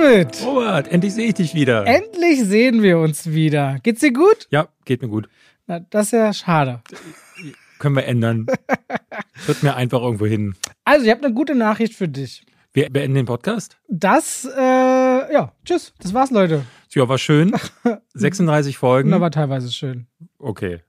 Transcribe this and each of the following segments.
David! Robert, endlich sehe ich dich wieder. Endlich sehen wir uns wieder. Geht's dir gut? Ja, geht mir gut. Na, das ist ja schade. Können wir ändern. Tritt mir einfach irgendwo hin. Also, ich habe eine gute Nachricht für dich. Wir beenden den Podcast. Ja, tschüss. Das war's, Leute. Ja, war schön. 36 Folgen. Na, war teilweise schön. Okay.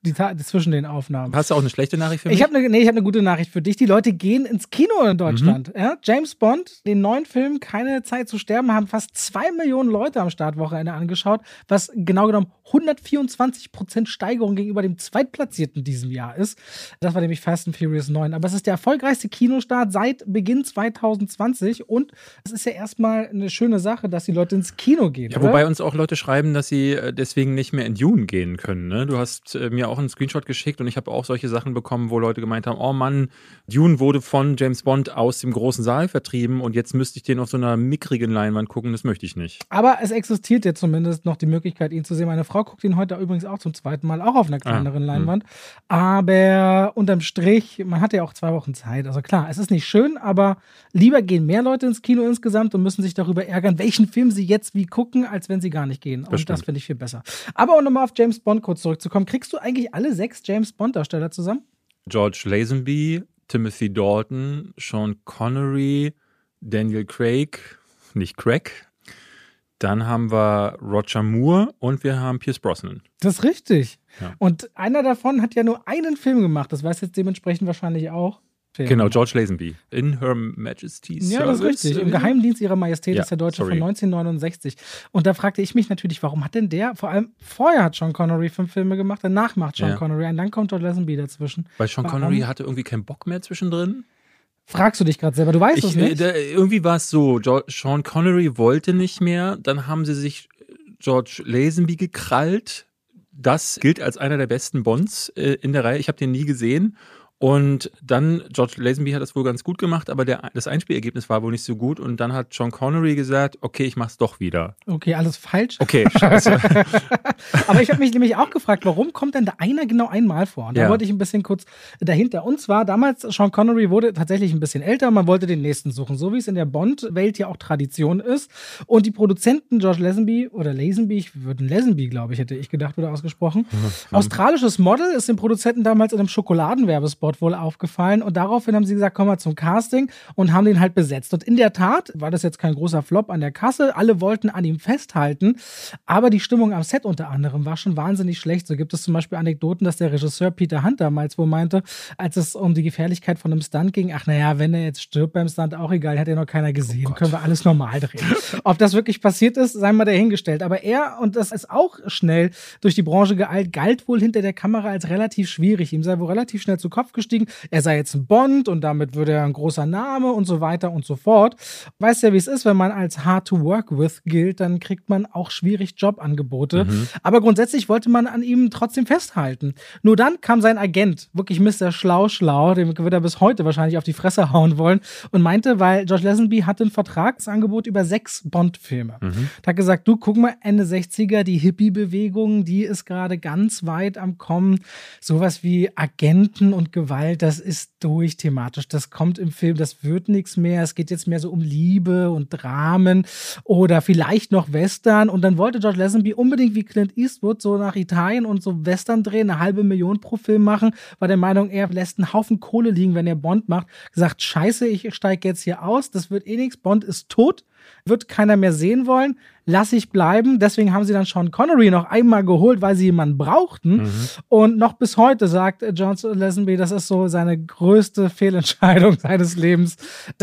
Zwischen den Aufnahmen. Hast du auch eine schlechte Nachricht für mich? Ich habe eine gute Nachricht für dich. Die Leute gehen ins Kino in Deutschland. Mhm. Ja? James Bond, den neuen Film Keine Zeit zu sterben, haben fast 2 Millionen Leute am Startwochenende angeschaut, was genau genommen 124% Steigerung gegenüber dem Zweitplatzierten in diesem Jahr ist. Das war nämlich Fast and Furious 9. Aber es ist der erfolgreichste Kinostart seit Beginn 2020 und es ist ja erstmal eine schöne Sache, dass die Leute ins Kino gehen. Ja, wobei uns auch Leute schreiben, dass sie deswegen nicht mehr in Dune gehen können. Ne? Du hast mir auch einen Screenshot geschickt und ich habe auch solche Sachen bekommen, wo Leute gemeint haben, oh Mann, Dune wurde von James Bond aus dem großen Saal vertrieben und jetzt müsste ich den auf so einer mickrigen Leinwand gucken, das möchte ich nicht. Aber es existiert ja zumindest noch die Möglichkeit, ihn zu sehen. Meine Frau guckt ihn heute übrigens auch zum zweiten Mal, auch auf einer kleineren Leinwand. Aber unterm Strich, man hat ja auch 2 Wochen Zeit. Also klar, es ist nicht schön, aber lieber gehen mehr Leute ins Kino insgesamt und müssen sich darüber ärgern, welchen Film sie jetzt wie gucken, als wenn sie gar nicht gehen. Und das finde ich viel besser. Aber um nochmal auf James Bond kurz zurückzukommen, kriegst du eigentlich alle 6 James Bond-Darsteller zusammen? George Lazenby, Timothy Dalton, Sean Connery, Daniel Craig, nicht Craig. Dann haben wir Roger Moore und wir haben Pierce Brosnan. Das ist richtig. Ja. Und einer davon hat ja nur einen Film gemacht. Das weiß jetzt dementsprechend wahrscheinlich auch. Film. Genau, George Lazenby. In Her Majesty's Secret Service. Ja, das ist richtig. Im Geheimdienst ihrer Majestät ist der Deutsche von 1969. Und da fragte ich mich natürlich, warum hat denn der, vor allem vorher hat Sean Connery 5 Filme gemacht, danach macht Sean Connery einen, dann kommt George Lazenby dazwischen. Weil Sean Connery hatte irgendwie keinen Bock mehr zwischendrin? Fragst du dich gerade selber, du weißt es nicht. Irgendwie war es so, Sean Connery wollte nicht mehr, dann haben sie sich George Lazenby gekrallt. Das gilt als einer der besten Bonds in der Reihe. Ich habe den nie gesehen. Und dann, George Lazenby hat das wohl ganz gut gemacht, aber das Einspielergebnis war wohl nicht so gut. Und dann hat Sean Connery gesagt, okay, ich mach's doch wieder. Okay, alles falsch. Okay, scheiße. Aber ich habe mich nämlich auch gefragt, warum kommt denn da einer genau einmal vor? Und da wollte ich ein bisschen kurz dahinter. Und zwar, damals, Sean Connery wurde tatsächlich ein bisschen älter und man wollte den nächsten suchen. So wie es in der Bond-Welt ja auch Tradition ist. Und die Produzenten George Lazenby oder Lazenby, ich würde Lazenby, glaube ich, hätte ich gedacht, wurde ausgesprochen. Australisches Model ist den Produzenten damals in einem Schokoladenwerbespot wohl aufgefallen und daraufhin haben sie gesagt, komm mal zum Casting und haben den halt besetzt. Und in der Tat war das jetzt kein großer Flop an der Kasse, alle wollten an ihm festhalten, aber die Stimmung am Set unter anderem war schon wahnsinnig schlecht. So gibt es zum Beispiel Anekdoten, dass der Regisseur Peter Hunt damals wohl meinte, als es um die Gefährlichkeit von einem Stunt ging, ach naja, wenn er jetzt stirbt beim Stunt, auch egal, hat ja noch keiner gesehen, können wir alles normal drehen. Ob das wirklich passiert ist, sei mal dahingestellt. Aber er, und das ist auch schnell durch die Branche geeilt, galt wohl hinter der Kamera als relativ schwierig. Ihm sei wohl relativ schnell zu Kopf gestiegen, er sei jetzt ein Bond und damit würde er ein großer Name und so weiter und so fort. Weißt ja, wie es ist, wenn man als hard to work with gilt, dann kriegt man auch schwierig Jobangebote. Aber grundsätzlich wollte man an ihm trotzdem festhalten. Nur dann kam sein Agent, wirklich Mr. Schlau, dem wird er bis heute wahrscheinlich auf die Fresse hauen wollen und meinte, weil George Lazenby hatte ein Vertragsangebot über 6 Bond-Filme. Da hat gesagt, du guck mal, Ende 60er, die Hippie-Bewegung, die ist gerade ganz weit am Kommen. Sowas wie Agenten und Gewalt, das ist durch thematisch. Das kommt im Film, das wird nichts mehr. Es geht jetzt mehr so um Liebe und Dramen oder vielleicht noch Western. Und dann wollte George Lazenby unbedingt wie Clint Eastwood so nach Italien und so Western drehen, 500.000 pro Film machen, war der Meinung, er lässt einen Haufen Kohle liegen, wenn er Bond macht. Gesagt, scheiße, ich steige jetzt hier aus, das wird eh nichts, Bond ist tot. Wird keiner mehr sehen wollen, lass ich bleiben. Deswegen haben sie dann Sean Connery noch einmal geholt, weil sie jemanden brauchten. Und noch bis heute sagt George Lazenby, das ist so seine größte Fehlentscheidung seines Lebens.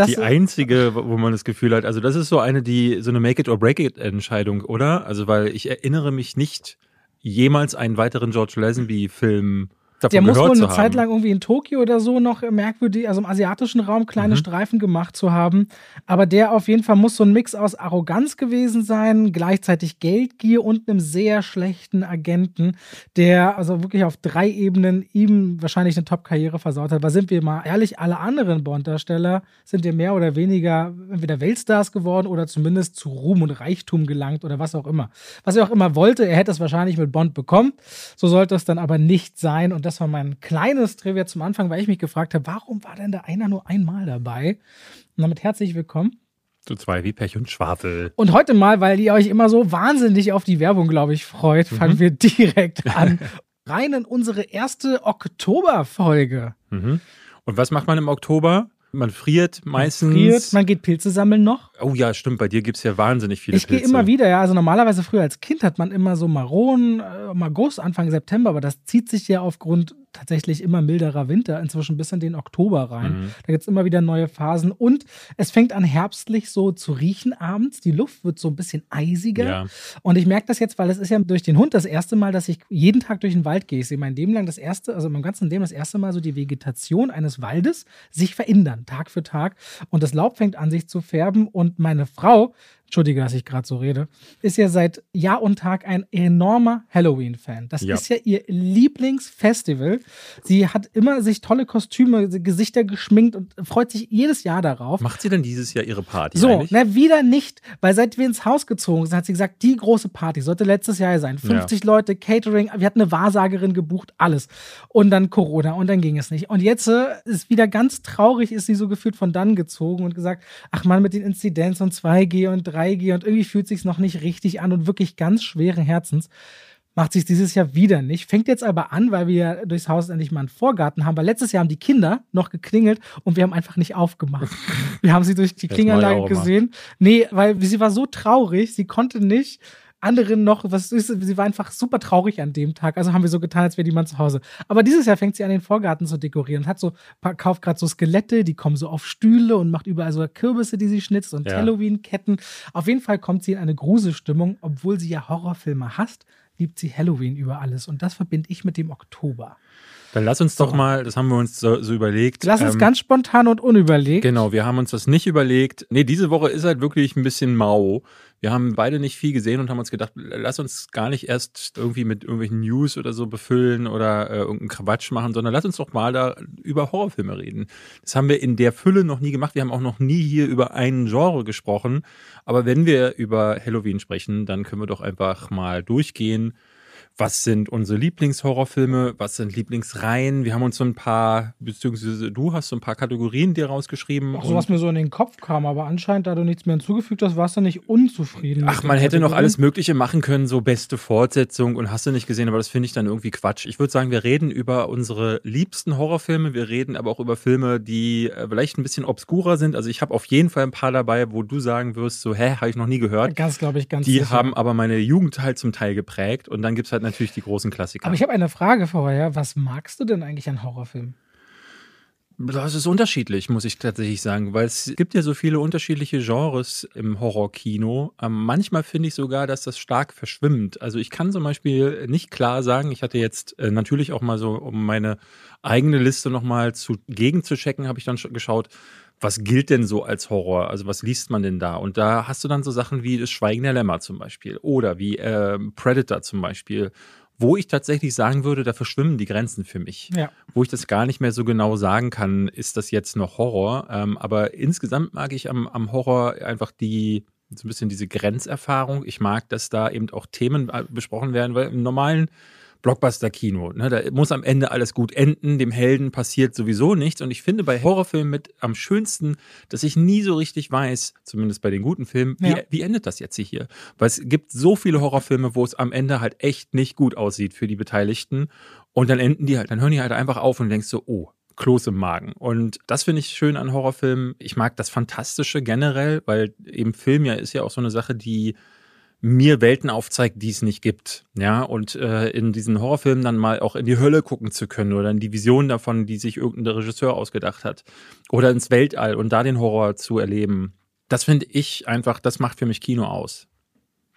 Die einzige, wo man das Gefühl hat, also das ist so eine, so eine Make-it-or-break-it-Entscheidung, oder? Also, weil ich erinnere mich nicht, jemals einen weiteren George Lazenby-Film der muss wohl eine Zeit lang irgendwie in Tokio oder so noch merkwürdig, also im asiatischen Raum kleine Streifen gemacht zu haben. Aber der auf jeden Fall muss so ein Mix aus Arroganz gewesen sein, gleichzeitig Geldgier und einem sehr schlechten Agenten, der also wirklich auf 3 Ebenen ihm wahrscheinlich eine Top-Karriere versaut hat. Weil sind wir mal ehrlich, alle anderen Bond-Darsteller sind ja mehr oder weniger entweder Weltstars geworden oder zumindest zu Ruhm und Reichtum gelangt oder was auch immer. Was er auch immer wollte, er hätte es wahrscheinlich mit Bond bekommen. So sollte es dann aber nicht sein. Und das war mein kleines Trivia zum Anfang, weil ich mich gefragt habe, warum war denn da einer nur einmal dabei? Und damit herzlich willkommen Zu zwei wie Pech und Schwafel. Und heute mal, weil ihr euch immer so wahnsinnig auf die Werbung, glaube ich, freut, fangen wir direkt an. Rein in unsere erste Oktoberfolge. Mhm. Und was macht man im Oktober? Man friert meistens. Man friert, man geht Pilze sammeln noch. Oh ja, stimmt, bei dir gibt es ja wahnsinnig viele Pilze. Ich gehe immer wieder, ja. Also normalerweise früher als Kind hat man immer so Maronen im August, Anfang September, aber das zieht sich ja aufgrund tatsächlich immer milderer Winter inzwischen bis in den Oktober rein. Mhm. Da gibt es immer wieder neue Phasen und es fängt an herbstlich so zu riechen abends. Die Luft wird so ein bisschen eisiger. Ja. Und ich merke das jetzt, weil es ist ja durch den Hund das erste Mal, dass ich jeden Tag durch den Wald gehe. Ich sehe mein Leben lang das erste Mal so die Vegetation eines Waldes sich verändern. Tag für Tag. Und das Laub fängt an, sich zu färben. Und meine Frau, entschuldige, dass ich gerade so rede, ist ja seit Jahr und Tag ein enormer Halloween-Fan. Das ist ja ihr Lieblingsfestival. Sie hat immer sich tolle Kostüme, Gesichter geschminkt und freut sich jedes Jahr darauf. Macht sie denn dieses Jahr ihre Party eigentlich? Na, wieder nicht, weil seit wir ins Haus gezogen sind, hat sie gesagt, die große Party sollte letztes Jahr sein. 50 Leute, Catering, wir hatten eine Wahrsagerin gebucht, alles. Und dann Corona und dann ging es nicht. Und jetzt ist wieder ganz traurig, ist sie so gefühlt von dann gezogen und gesagt, ach man, mit den Inzidenzen und 2G und 3G und irgendwie fühlt sich's noch nicht richtig an und wirklich ganz schweren Herzens. Macht sich dieses Jahr wieder nicht. Fängt jetzt aber an, weil wir durchs Haus endlich mal einen Vorgarten haben. Weil letztes Jahr haben die Kinder noch geklingelt und wir haben einfach nicht aufgemacht. Wir haben sie durch die Klingelanlage gesehen. Nee, weil sie war so traurig, sie konnte nicht. Anderen noch, sie war einfach super traurig an dem Tag, also haben wir so getan, als wäre die Mann zu Hause. Aber dieses Jahr fängt sie an, den Vorgarten zu dekorieren, kauft gerade so Skelette, die kommen so auf Stühle und macht überall so Kürbisse, die sie schnitzt und Halloween-Ketten. Auf jeden Fall kommt sie in eine Gruselstimmung, obwohl sie ja Horrorfilme hasst, liebt sie Halloween über alles und das verbinde ich mit dem Oktober. Dann lass uns doch mal, das haben wir uns so überlegt. Lass uns ganz spontan und unüberlegt. Genau, wir haben uns das nicht überlegt. Nee, diese Woche ist halt wirklich ein bisschen mau. Wir haben beide nicht viel gesehen und haben uns gedacht, lass uns gar nicht erst irgendwie mit irgendwelchen News oder so befüllen oder irgendeinen Quatsch machen, sondern lass uns doch mal da über Horrorfilme reden. Das haben wir in der Fülle noch nie gemacht. Wir haben auch noch nie hier über einen Genre gesprochen. Aber wenn wir über Halloween sprechen, dann können wir doch einfach mal durchgehen. Was sind unsere Lieblingshorrorfilme? Was sind Lieblingsreihen? Wir haben uns so ein paar, beziehungsweise du hast so ein paar Kategorien dir rausgeschrieben. Ach so, was mir so in den Kopf kam, aber anscheinend, da du nichts mehr hinzugefügt hast, warst du nicht unzufrieden. Ach, man hätte noch alles Mögliche machen können, so beste Fortsetzung und hast du nicht gesehen, aber das finde ich dann irgendwie Quatsch. Ich würde sagen, wir reden über unsere liebsten Horrorfilme, wir reden aber auch über Filme, die vielleicht ein bisschen obskurer sind. Also ich habe auf jeden Fall ein paar dabei, wo du sagen wirst, so, habe ich noch nie gehört. Ganz, glaube ich, ganz sicher. Die haben aber meine Jugend halt zum Teil geprägt und dann gibt es halt natürlich die großen Klassiker. Aber ich habe eine Frage vorher. Was magst du denn eigentlich an Horrorfilmen? Das ist unterschiedlich, muss ich tatsächlich sagen, weil es gibt ja so viele unterschiedliche Genres im Horrorkino. Manchmal finde ich sogar, dass das stark verschwimmt. Also ich kann zum Beispiel nicht klar sagen, ich hatte jetzt natürlich auch mal so, um meine eigene Liste nochmal gegenzuchecken, habe ich dann geschaut, was gilt denn so als Horror? Also was liest man denn da? Und da hast du dann so Sachen wie Das Schweigen der Lämmer zum Beispiel oder wie Predator zum Beispiel, wo ich tatsächlich sagen würde, da verschwimmen die Grenzen für mich. Ja. Wo ich das gar nicht mehr so genau sagen kann, ist das jetzt noch Horror? Aber insgesamt mag ich am Horror einfach so ein bisschen diese Grenzerfahrung. Ich mag, dass da eben auch Themen besprochen werden, weil im normalen Blockbuster-Kino, ne, da muss am Ende alles gut enden, dem Helden passiert sowieso nichts und ich finde bei Horrorfilmen mit am schönsten, dass ich nie so richtig weiß, zumindest bei den guten Filmen, wie endet das jetzt hier? Weil es gibt so viele Horrorfilme, wo es am Ende halt echt nicht gut aussieht für die Beteiligten und dann hören die halt einfach auf und denkst so, oh, Kloß im Magen. Und das finde ich schön an Horrorfilmen. Ich mag das Fantastische generell, weil eben Film ja ist ja auch so eine Sache, die mir Welten aufzeigt, die es nicht gibt. Ja, und in diesen Horrorfilmen dann mal auch in die Hölle gucken zu können oder in die Vision davon, die sich irgendein Regisseur ausgedacht hat. Oder ins Weltall und da den Horror zu erleben. Das finde ich einfach, das macht für mich Kino aus.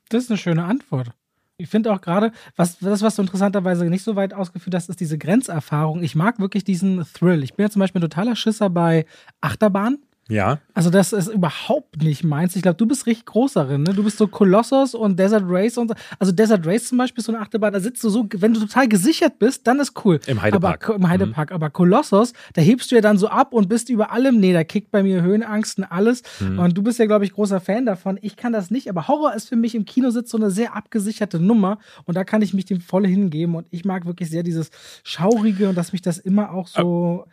Das ist eine schöne Antwort. Ich finde auch gerade, was du interessanterweise nicht so weit ausgeführt hast, ist diese Grenzerfahrung. Ich mag wirklich diesen Thrill. Ich bin ja zum Beispiel ein totaler Schisser bei Achterbahn. Ja. Also das ist überhaupt nicht meins. Ich glaube, du bist richtig groß darin, ne? Du bist so Colossus und Desert Race und so. Also Desert Race zum Beispiel ist so eine Achterbahn, da sitzt du so, wenn du total gesichert bist, dann ist cool. Im Heidepark. Aber Colossus, da hebst du ja dann so ab und bist über allem, nee, da kickt bei mir Höhenangst und alles. Mhm. Und du bist ja, glaube ich, großer Fan davon. Ich kann das nicht, aber Horror ist für mich im Kinositz so eine sehr abgesicherte Nummer und da kann ich mich dem voll hingeben und ich mag wirklich sehr dieses Schaurige und dass mich das immer auch so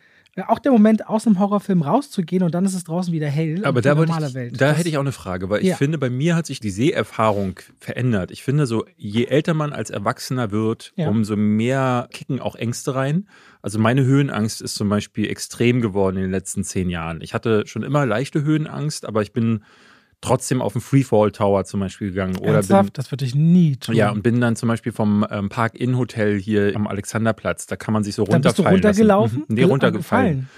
auch der Moment, aus einem Horrorfilm rauszugehen und dann ist es draußen wieder hell. Aber da, hätte ich auch eine Frage, weil ich finde, bei mir hat sich die Seherfahrung verändert. Ich finde so, je älter man als Erwachsener wird, umso mehr kicken auch Ängste rein. Also meine Höhenangst ist zum Beispiel extrem geworden in den letzten 10 Jahren. Ich hatte schon immer leichte Höhenangst, aber ich bin trotzdem auf den Freefall Tower zum Beispiel gegangen. Ernsthaft? Das würde ich nie tun. Ja, und bin dann zum Beispiel vom Park-Inn-Hotel hier am Alexanderplatz, da kann man sich so runterfallen lassen. Bist du runtergelaufen? Nee, runtergefallen.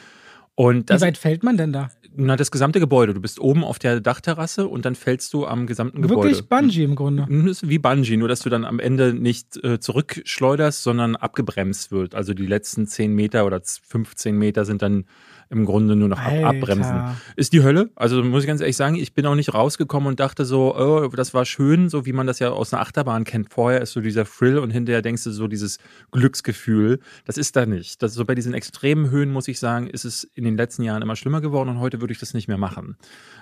Und wie weit fällt man denn da? Na, das gesamte Gebäude. Du bist oben auf der Dachterrasse und dann fällst du am gesamten Gebäude. Wirklich Bungee im Grunde. Das ist wie Bungee, nur dass du dann am Ende nicht zurückschleuderst, sondern abgebremst wird. Also die letzten 10 Meter oder 15 Meter sind dann im Grunde nur noch abbremsen. Ist die Hölle. Also muss ich ganz ehrlich sagen, ich bin auch nicht rausgekommen und dachte so, oh, das war schön, so wie man das ja aus einer Achterbahn kennt. Vorher ist so dieser Thrill und hinterher denkst du so dieses Glücksgefühl. Das ist da nicht. Das so bei diesen extremen Höhen, muss ich sagen, ist es in den letzten Jahren immer schlimmer geworden und heute würde ich das nicht mehr machen.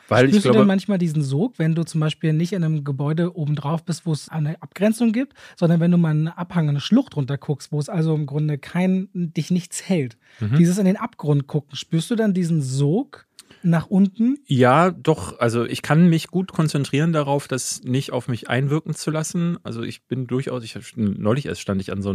Weil ich glaube, du denn manchmal diesen Sog, wenn du zum Beispiel nicht in einem Gebäude oben drauf bist, wo es eine Abgrenzung gibt, sondern wenn du mal einen Abhang, eine Schlucht runter guckst, wo es also im Grunde dich nichts hält. Mhm. Dieses in den Abgrund gucken, spürst du dann diesen Sog nach unten? Ja, doch. Also ich kann mich gut konzentrieren darauf, das nicht auf mich einwirken zu lassen. Also ich bin durchaus, neulich erst stand ich auf so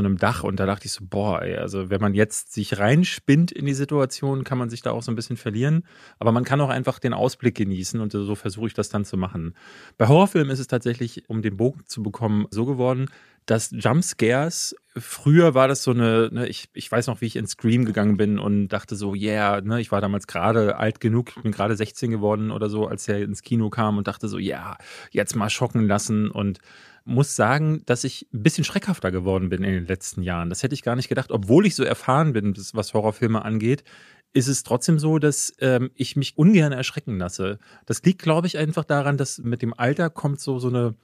einem Dach und da dachte ich so, boah, ey, also wenn man jetzt sich reinspinnt in die Situation, kann man sich da auch so ein bisschen verlieren. Aber man kann auch einfach den Ausblick genießen und so versuche ich das dann zu machen. Bei Horrorfilmen ist es tatsächlich, um den Bogen zu bekommen, so geworden, dass Jumpscares, früher war das so eine, ne, ich weiß noch, wie ich in Scream gegangen bin und dachte so, yeah, ne, ich war damals gerade alt genug, ich bin gerade 16 geworden oder so, als er ins Kino kam und dachte so, ja, yeah, jetzt mal schocken lassen und muss sagen, dass ich ein bisschen schreckhafter geworden bin in den letzten Jahren. Das hätte ich gar nicht gedacht, obwohl ich so erfahren bin, was Horrorfilme angeht. Ist es trotzdem so, dass ich mich ungern erschrecken lasse. Das liegt, glaube ich, einfach daran, dass mit dem Alter kommt so eine,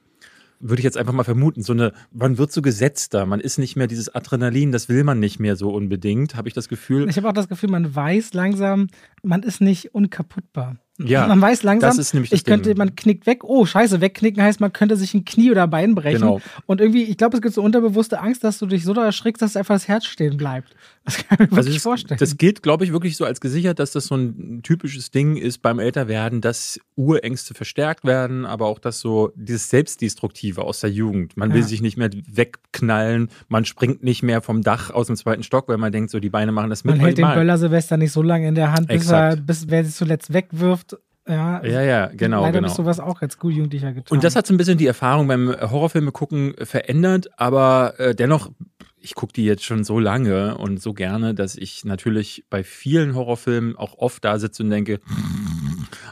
würde ich jetzt einfach mal vermuten, man wird so gesetzter, man ist nicht mehr dieses Adrenalin, das will man nicht mehr so unbedingt, habe ich das Gefühl. Ich habe auch das Gefühl, man weiß langsam, man ist nicht unkaputtbar. Ja, man weiß langsam, das ist nämlich das Ding. Man knickt weg, oh scheiße, wegknicken heißt, man könnte sich ein Knie oder ein Bein brechen. Genau. Und irgendwie, ich glaube, es gibt so unterbewusste Angst, dass du dich so da erschrickst, dass einfach das Herz stehen bleibt. Das kann ich mir wirklich vorstellen. Das gilt, glaube ich, wirklich so als gesichert, dass das so ein typisches Ding ist beim Älterwerden, dass Urängste verstärkt werden, aber auch das so, dieses Selbstdestruktive aus der Jugend. Man will sich nicht mehr wegknallen, man springt nicht mehr vom Dach aus dem 2. Stock, weil man denkt, so die Beine machen das mit. Man hält den Böller-Silvester nicht so lange in der Hand, bis wer sich zuletzt wegwirft. Ja, genau. Leider bist du sowas auch als gut Jugendlicher getan. Und das hat so ein bisschen die Erfahrung beim Horrorfilme gucken verändert, aber dennoch, ich gucke die jetzt schon so lange und so gerne, dass ich natürlich bei vielen Horrorfilmen auch oft da sitze und denke,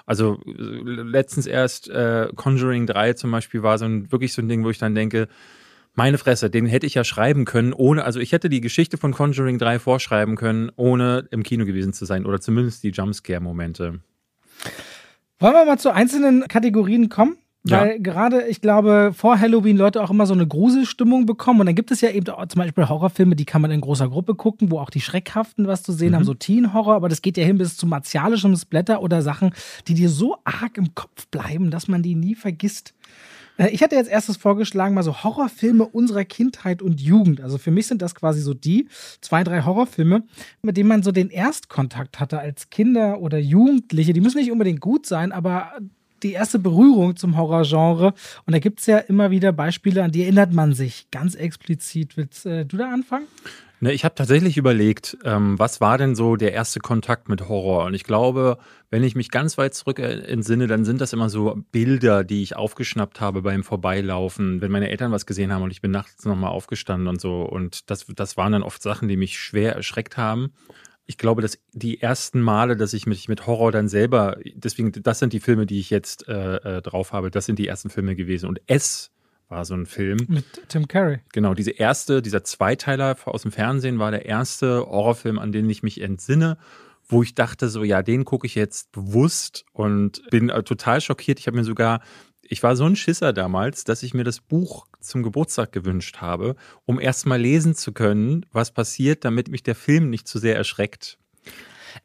also letztens erst Conjuring 3 zum Beispiel war so ein Ding, wo ich dann denke, meine Fresse, den hätte ich ja schreiben können, ich hätte die Geschichte von Conjuring 3 vorschreiben können, ohne im Kino gewesen zu sein oder zumindest die Jumpscare-Momente. Wollen wir mal zu einzelnen Kategorien kommen? Weil gerade, ich glaube, vor Halloween Leute auch immer so eine Gruselstimmung bekommen. Und dann gibt es ja eben zum Beispiel Horrorfilme, die kann man in großer Gruppe gucken, wo auch die Schreckhaften was zu sehen haben, so Teen-Horror. Aber das geht ja hin bis zu martialischem Splatter oder Sachen, die dir so arg im Kopf bleiben, dass man die nie vergisst. Ich hatte jetzt erstes vorgeschlagen, mal so Horrorfilme unserer Kindheit und Jugend. Also für mich sind das quasi so die 2, 3 Horrorfilme, mit denen man so den Erstkontakt hatte als Kinder oder Jugendliche. Die müssen nicht unbedingt gut sein, aber die erste Berührung zum Horrorgenre. Und da gibt es ja immer wieder Beispiele, an die erinnert man sich ganz explizit. Willst du da anfangen? Ne, ich habe tatsächlich überlegt, was war denn so der erste Kontakt mit Horror? Und ich glaube, wenn ich mich ganz weit zurück entsinne, dann sind das immer so Bilder, die ich aufgeschnappt habe beim Vorbeilaufen, wenn meine Eltern was gesehen haben und ich bin nachts nochmal aufgestanden und so. Und das waren dann oft Sachen, die mich schwer erschreckt haben. Ich glaube, dass die ersten Male, dass ich mich mit Horror dann selber, deswegen, das sind die Filme, die ich jetzt drauf habe, das sind die ersten Filme gewesen. Und es war so ein Film. Mit Tim Curry. Genau, dieser Zweiteiler aus dem Fernsehen war der erste Horrorfilm, an den ich mich entsinne, wo ich dachte so, ja, den gucke ich jetzt bewusst und bin total schockiert. Ich war so ein Schisser damals, dass ich mir das Buch zum Geburtstag gewünscht habe, um erstmal lesen zu können, was passiert, damit mich der Film nicht zu sehr erschreckt.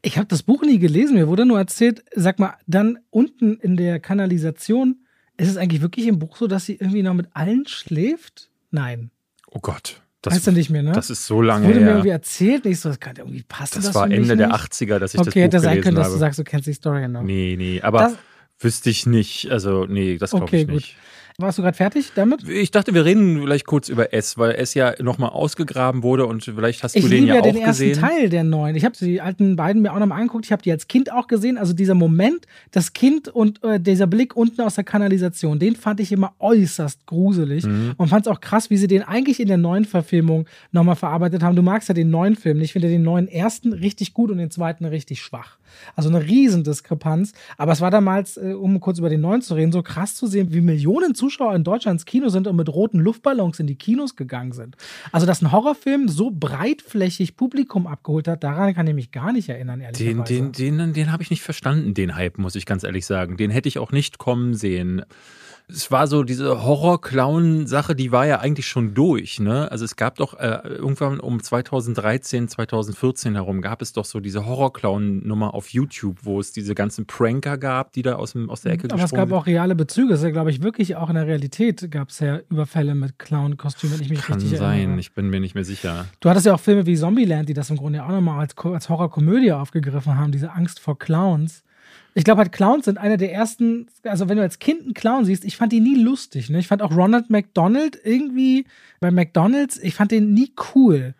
Ich habe das Buch nie gelesen, mir wurde nur erzählt, sag mal, dann unten in der Kanalisation, ist es eigentlich wirklich im Buch so, dass sie irgendwie noch mit allen schläft? Nein. Oh Gott. Weißt du nicht mehr, ne? Das ist so lange her. Wurde mir irgendwie erzählt, nicht so, das kann irgendwie passen. Das war Ende der 80er, dass ich das Buch gelesen habe. Okay, hätte sein können, dass du sagst, du kennst die Story genau. Nee, aber das wüsste ich nicht. Also, nee, das glaube ich nicht. Warst du gerade fertig damit? Ich dachte, wir reden vielleicht kurz über S, weil S ja nochmal ausgegraben wurde und vielleicht hast du den ja auch gesehen. Ich liebe ja den ersten Teil der neuen. Ich habe die alten beiden mir auch nochmal angeguckt. Ich habe die als Kind auch gesehen. Also dieser Moment, das Kind und dieser Blick unten aus der Kanalisation, den fand ich immer äußerst gruselig. Mhm. Und fand es auch krass, wie sie den eigentlich in der neuen Verfilmung nochmal verarbeitet haben. Du magst ja den neuen Film. Ich finde den neuen ersten richtig gut und den zweiten richtig schwach. Also eine riesen Diskrepanz. Aber es war damals, um kurz über den neuen zu reden, so krass zu sehen, wie Millionen Zuschauer in Deutschland ins Kino sind und mit roten Luftballons in die Kinos gegangen sind. Also, dass ein Horrorfilm so breitflächig Publikum abgeholt hat, daran kann ich mich gar nicht erinnern, ehrlicherweise. Den habe ich nicht verstanden, den Hype, muss ich ganz ehrlich sagen. Den hätte ich auch nicht kommen sehen. Es war so diese Horror-Clown-Sache, die war ja eigentlich schon durch, ne? Also es gab doch irgendwann um 2013, 2014 herum gab es doch so diese Horror-Clown-Nummer auf YouTube, wo es diese ganzen Pranker gab, die da aus der Ecke gesprungen sind. Aber es gab auch reale Bezüge. Es ist ja, glaube ich, wirklich auch in der Realität gab es ja Überfälle mit Clown-Kostümen, wenn ich mich richtig erinnere. Kann sein, ich bin mir nicht mehr sicher. Du hattest ja auch Filme wie Zombieland, die das im Grunde auch nochmal als Horrorkomödie aufgegriffen haben, diese Angst vor Clowns. Ich glaube halt, Clowns sind einer der ersten, also wenn du als Kind einen Clown siehst, ich fand die nie lustig. Ne? Ich fand auch Ronald McDonald irgendwie bei McDonald's, ich fand den nie cool.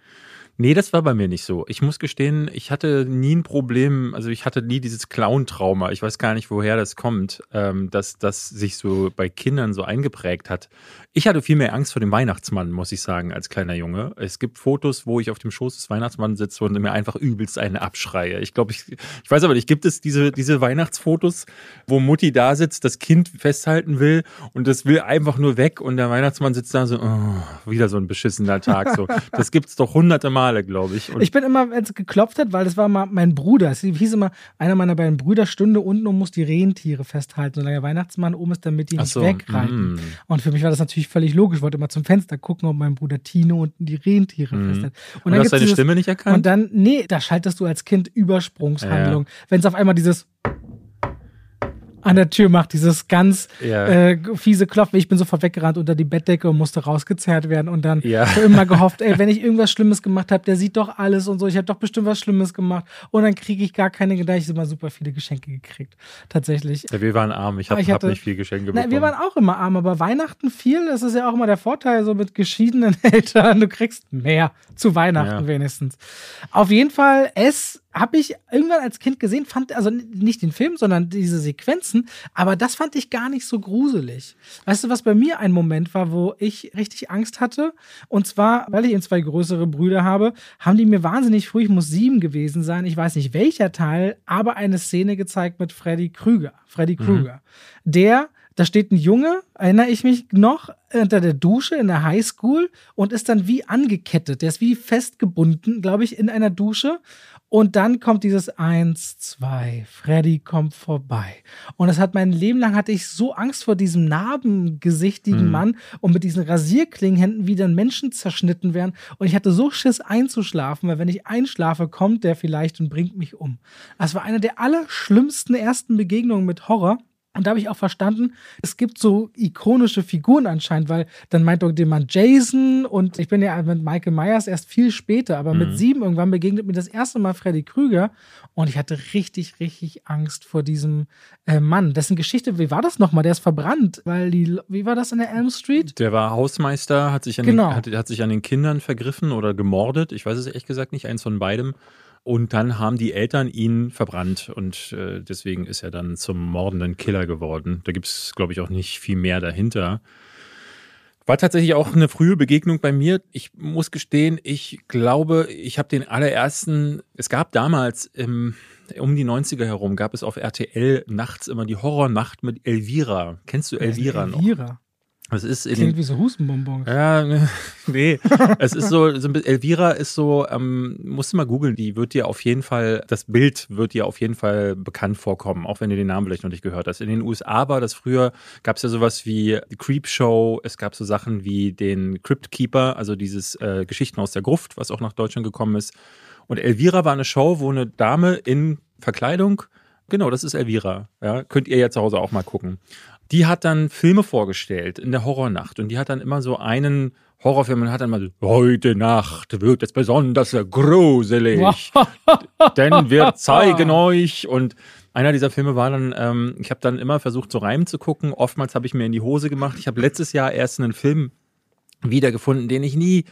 Nee, das war bei mir nicht so. Ich muss gestehen, ich hatte nie ein Problem, also ich hatte nie dieses Clown-Trauma. Ich weiß gar nicht, woher das kommt, dass das sich so bei Kindern so eingeprägt hat. Ich hatte viel mehr Angst vor dem Weihnachtsmann, muss ich sagen, als kleiner Junge. Es gibt Fotos, wo ich auf dem Schoß des Weihnachtsmanns sitze und mir einfach übelst einen abschreie. Ich glaube, ich weiß aber nicht, gibt es diese Weihnachtsfotos, wo Mutti da sitzt, das Kind festhalten will und das will einfach nur weg und der Weihnachtsmann sitzt da so, oh, wieder so ein beschissener Tag. So. Das gibt es doch hunderte Mal. Glaube ich. Und ich bin immer, wenn es geklopft hat, weil das war mal mein Bruder. Es hieß immer, einer meiner beiden Brüder stünde unten und muss die Rentiere festhalten, solange der Weihnachtsmann oben ist, damit die nicht wegreiten. Und für mich war das natürlich völlig logisch. Ich wollte immer zum Fenster gucken, ob mein Bruder Tino unten die Rentiere festhält. Und dann hast du deine Stimme nicht erkannt? Und dann, nee, da schaltest du als Kind Übersprungshandlung. Ja. Wenn es auf einmal dieses an der Tür macht, dieses ganz fiese Klopfen. Ich bin sofort weggerannt unter die Bettdecke und musste rausgezerrt werden und dann für immer gehofft, ey, wenn ich irgendwas Schlimmes gemacht habe, der sieht doch alles und so, ich habe doch bestimmt was Schlimmes gemacht und dann kriege ich gar keine Gedanken. Ich habe immer super viele Geschenke gekriegt, tatsächlich. Ja, wir waren arm, ich hatte nicht viel Geschenke bekommen. Nein, wir waren auch immer arm, aber Weihnachten viel, das ist ja auch immer der Vorteil, so mit geschiedenen Eltern, du kriegst mehr zu Weihnachten wenigstens. Auf jeden Fall, habe ich irgendwann als Kind gesehen, fand, also nicht den Film, sondern diese Sequenzen, aber das fand ich gar nicht so gruselig. Weißt du, was bei mir ein Moment war, wo ich richtig Angst hatte? Und zwar, weil ich eben zwei größere Brüder habe, haben die mir wahnsinnig früh, ich muss 7 gewesen sein, ich weiß nicht welcher Teil, aber eine Szene gezeigt mit Freddy Krüger, der, da steht ein Junge, erinnere ich mich noch, unter der Dusche in der Highschool und ist dann wie angekettet. Der ist wie festgebunden, glaube ich, in einer Dusche. Und dann kommt dieses 1, 2, Freddy kommt vorbei. Und das hat mein Leben lang, hatte ich so Angst vor diesem narbengesichtigen Mann und mit diesen Rasierklingenhänden, wie dann Menschen zerschnitten werden. Und ich hatte so Schiss einzuschlafen, weil wenn ich einschlafe, kommt der vielleicht und bringt mich um. Das war eine der allerschlimmsten ersten Begegnungen mit Horror. Und da habe ich auch verstanden, es gibt so ikonische Figuren anscheinend, weil dann meint doch jemand Jason und ich bin ja mit Michael Myers erst viel später, aber mit 7 irgendwann begegnet mir das erste Mal Freddy Krüger und ich hatte richtig, richtig Angst vor diesem Mann. Dessen Geschichte, wie war das nochmal? Der ist verbrannt, weil wie war das in der Elm Street? Der war Hausmeister, hat sich an den Kindern vergriffen oder gemordet, ich weiß es ehrlich gesagt nicht, eins von beidem. Und dann haben die Eltern ihn verbrannt und deswegen ist er dann zum mordenden Killer geworden. Da gibt es, glaube ich, auch nicht viel mehr dahinter. War tatsächlich auch eine frühe Begegnung bei mir. Ich muss gestehen, ich glaube, ich habe den allerersten, es gab damals um die 90er herum, gab es auf RTL nachts immer die Horrornacht mit Elvira. Kennst du Elvira noch? Elvira? Das ist klingt wie so Hustenbonbons. Ja, nee. Es ist so ein bisschen, Elvira ist so, musst du mal googeln, das Bild wird dir auf jeden Fall bekannt vorkommen, auch wenn du den Namen vielleicht noch nicht gehört hast. In den USA war das früher, gab es ja sowas wie die Creepshow, es gab so Sachen wie den Crypt Keeper, also dieses Geschichten aus der Gruft, was auch nach Deutschland gekommen ist. Und Elvira war eine Show, wo eine Dame in Verkleidung, genau, das ist Elvira. Ja, könnt ihr ja zu Hause auch mal gucken. die hat dann Filme vorgestellt in der Horrornacht und die hat dann immer so einen Horrorfilm und hat dann mal so, heute Nacht wird es besonders gruselig, denn wir zeigen euch. Und einer dieser Filme war dann, ich habe dann immer versucht, so Reimen zu gucken, oftmals habe ich mir in die Hose gemacht. Ich habe letztes Jahr erst einen Film wiedergefunden, den ich nie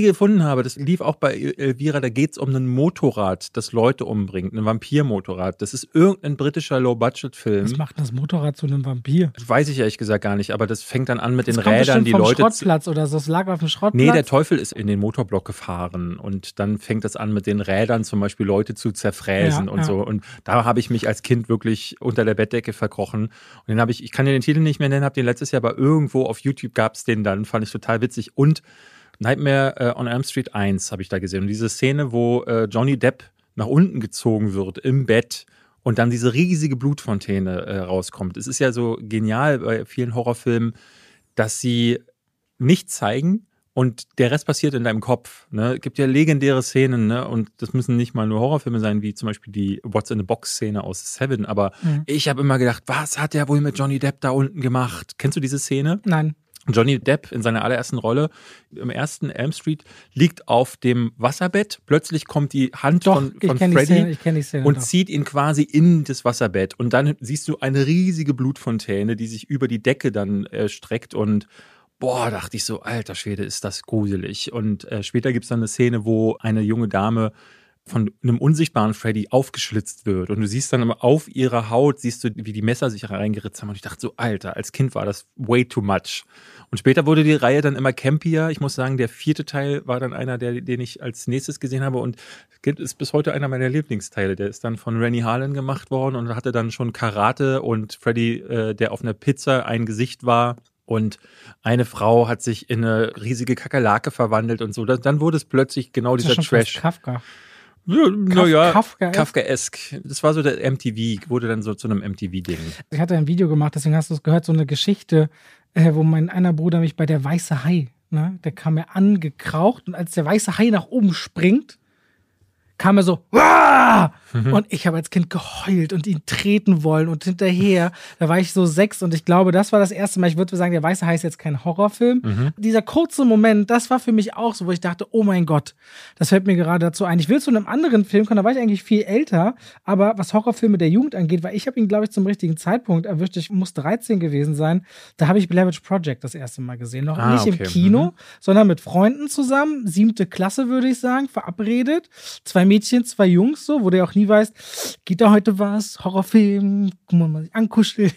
gefunden habe. Das lief auch bei Elvira, da geht's um ein Motorrad, das Leute umbringt, ein Vampirmotorrad. Das ist irgendein britischer Low-Budget-Film. Was macht das Motorrad zu einem Vampir? Das weiß ich ehrlich gesagt gar nicht, aber das fängt dann an mit das den Rädern, die Leute... Das Schrottplatz oder so, das lag auf dem Schrottplatz? Nee, der Teufel ist in den Motorblock gefahren und dann fängt das an mit den Rädern zum Beispiel Leute zu zerfräsen so. Und da habe ich mich als Kind wirklich unter der Bettdecke verkrochen. Und den habe ich kann den Titel nicht mehr nennen, habe den letztes Jahr aber irgendwo auf YouTube gab's den dann, fand ich total witzig. Und Nightmare on Elm Street 1 habe ich da gesehen. Und diese Szene, wo Johnny Depp nach unten gezogen wird im Bett und dann diese riesige Blutfontäne rauskommt. Es ist ja so genial bei vielen Horrorfilmen, dass sie nichts zeigen und der Rest passiert in deinem Kopf. Ne? Es gibt ja legendäre Szenen, ne? Und das müssen nicht mal nur Horrorfilme sein, wie zum Beispiel die What's-in-the-Box-Szene aus Seven. Aber ich habe immer gedacht, was hat der wohl mit Johnny Depp da unten gemacht? Kennst du diese Szene? Nein. Johnny Depp in seiner allerersten Rolle im ersten Elm Street liegt auf dem Wasserbett. Plötzlich kommt die Hand von Freddy und zieht ihn quasi in das Wasserbett. Und dann siehst du eine riesige Blutfontäne, die sich über die Decke dann streckt. Und boah, dachte ich so, alter Schwede, ist das gruselig. Und später gibt es dann eine Szene, wo eine junge Dame von einem unsichtbaren Freddy aufgeschlitzt wird. Und du siehst dann auf ihrer Haut, siehst du, wie die Messer sich reingeritzt haben. Und ich dachte so, Alter, als Kind war das way too much. Und später wurde die Reihe dann immer campier. Ich muss sagen, der vierte Teil war dann einer, den ich als nächstes gesehen habe. Und ist bis heute einer meiner Lieblingsteile. Der ist dann von Renny Harlan gemacht worden und hatte dann schon Karate und Freddy, der auf einer Pizza ein Gesicht war. Und eine Frau hat sich in eine riesige Kakerlake verwandelt und so. Dann wurde es plötzlich genau dieser Trash. Kafka. Naja, Kafkaesk. Das war so der MTV, wurde dann so zu einem MTV-Ding. Ich hatte ein Video gemacht, deswegen hast du es gehört, so eine Geschichte, wo mein einer Bruder mich bei der weiße Hai, ne, der kam mir angekraucht und als der weiße Hai nach oben springt, kam er so, Wah! Und ich habe als Kind geheult und ihn treten wollen und hinterher, da war ich so 6 und ich glaube, das war das erste Mal, ich würde sagen, der weiße Hai ist jetzt kein Horrorfilm. Dieser kurze Moment, das war für mich auch so, wo ich dachte, oh mein Gott, das fällt mir gerade dazu ein. Ich will zu einem anderen Film kommen, da war ich eigentlich viel älter, aber was Horrorfilme der Jugend angeht, weil ich habe ihn, glaube ich, zum richtigen Zeitpunkt erwischt, ich muss 13 gewesen sein, da habe ich Blair Witch Project das erste Mal gesehen, noch nicht im Kino, sondern mit Freunden zusammen, 7. Klasse würde ich sagen, verabredet, 2 Mädchen, 2 Jungs, so, wo du ja auch nie weißt, geht da heute was, Horrorfilm, guck mal, sich ankuscheln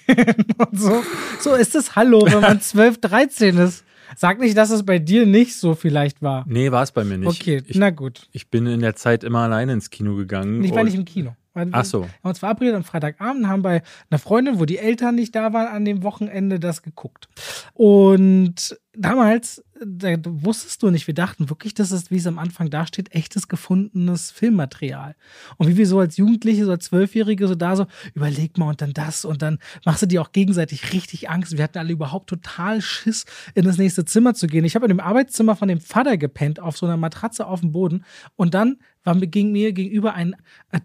und so. So ist das Hallo, wenn man 12, 13 ist. Sag nicht, dass es bei dir nicht so vielleicht war. Nee, war es bei mir nicht. Okay, na gut. Ich bin in der Zeit immer alleine ins Kino gegangen. Ich war nicht im Kino. Ach so. Wir haben uns verabredet am Freitagabend, haben bei einer Freundin, wo die Eltern nicht da waren, an dem Wochenende das geguckt. Und damals, da wusstest du nicht, wir dachten wirklich, das ist, wie es am Anfang da steht, echtes gefundenes Filmmaterial. Und wie wir so als Jugendliche, so als 12-Jährige so da so, überleg mal und dann das und dann machst du dir auch gegenseitig richtig Angst. Wir hatten alle überhaupt total Schiss, in das nächste Zimmer zu gehen. Ich habe in dem Arbeitszimmer von dem Vater gepennt, auf so einer Matratze auf dem Boden und dann ging mir gegenüber ein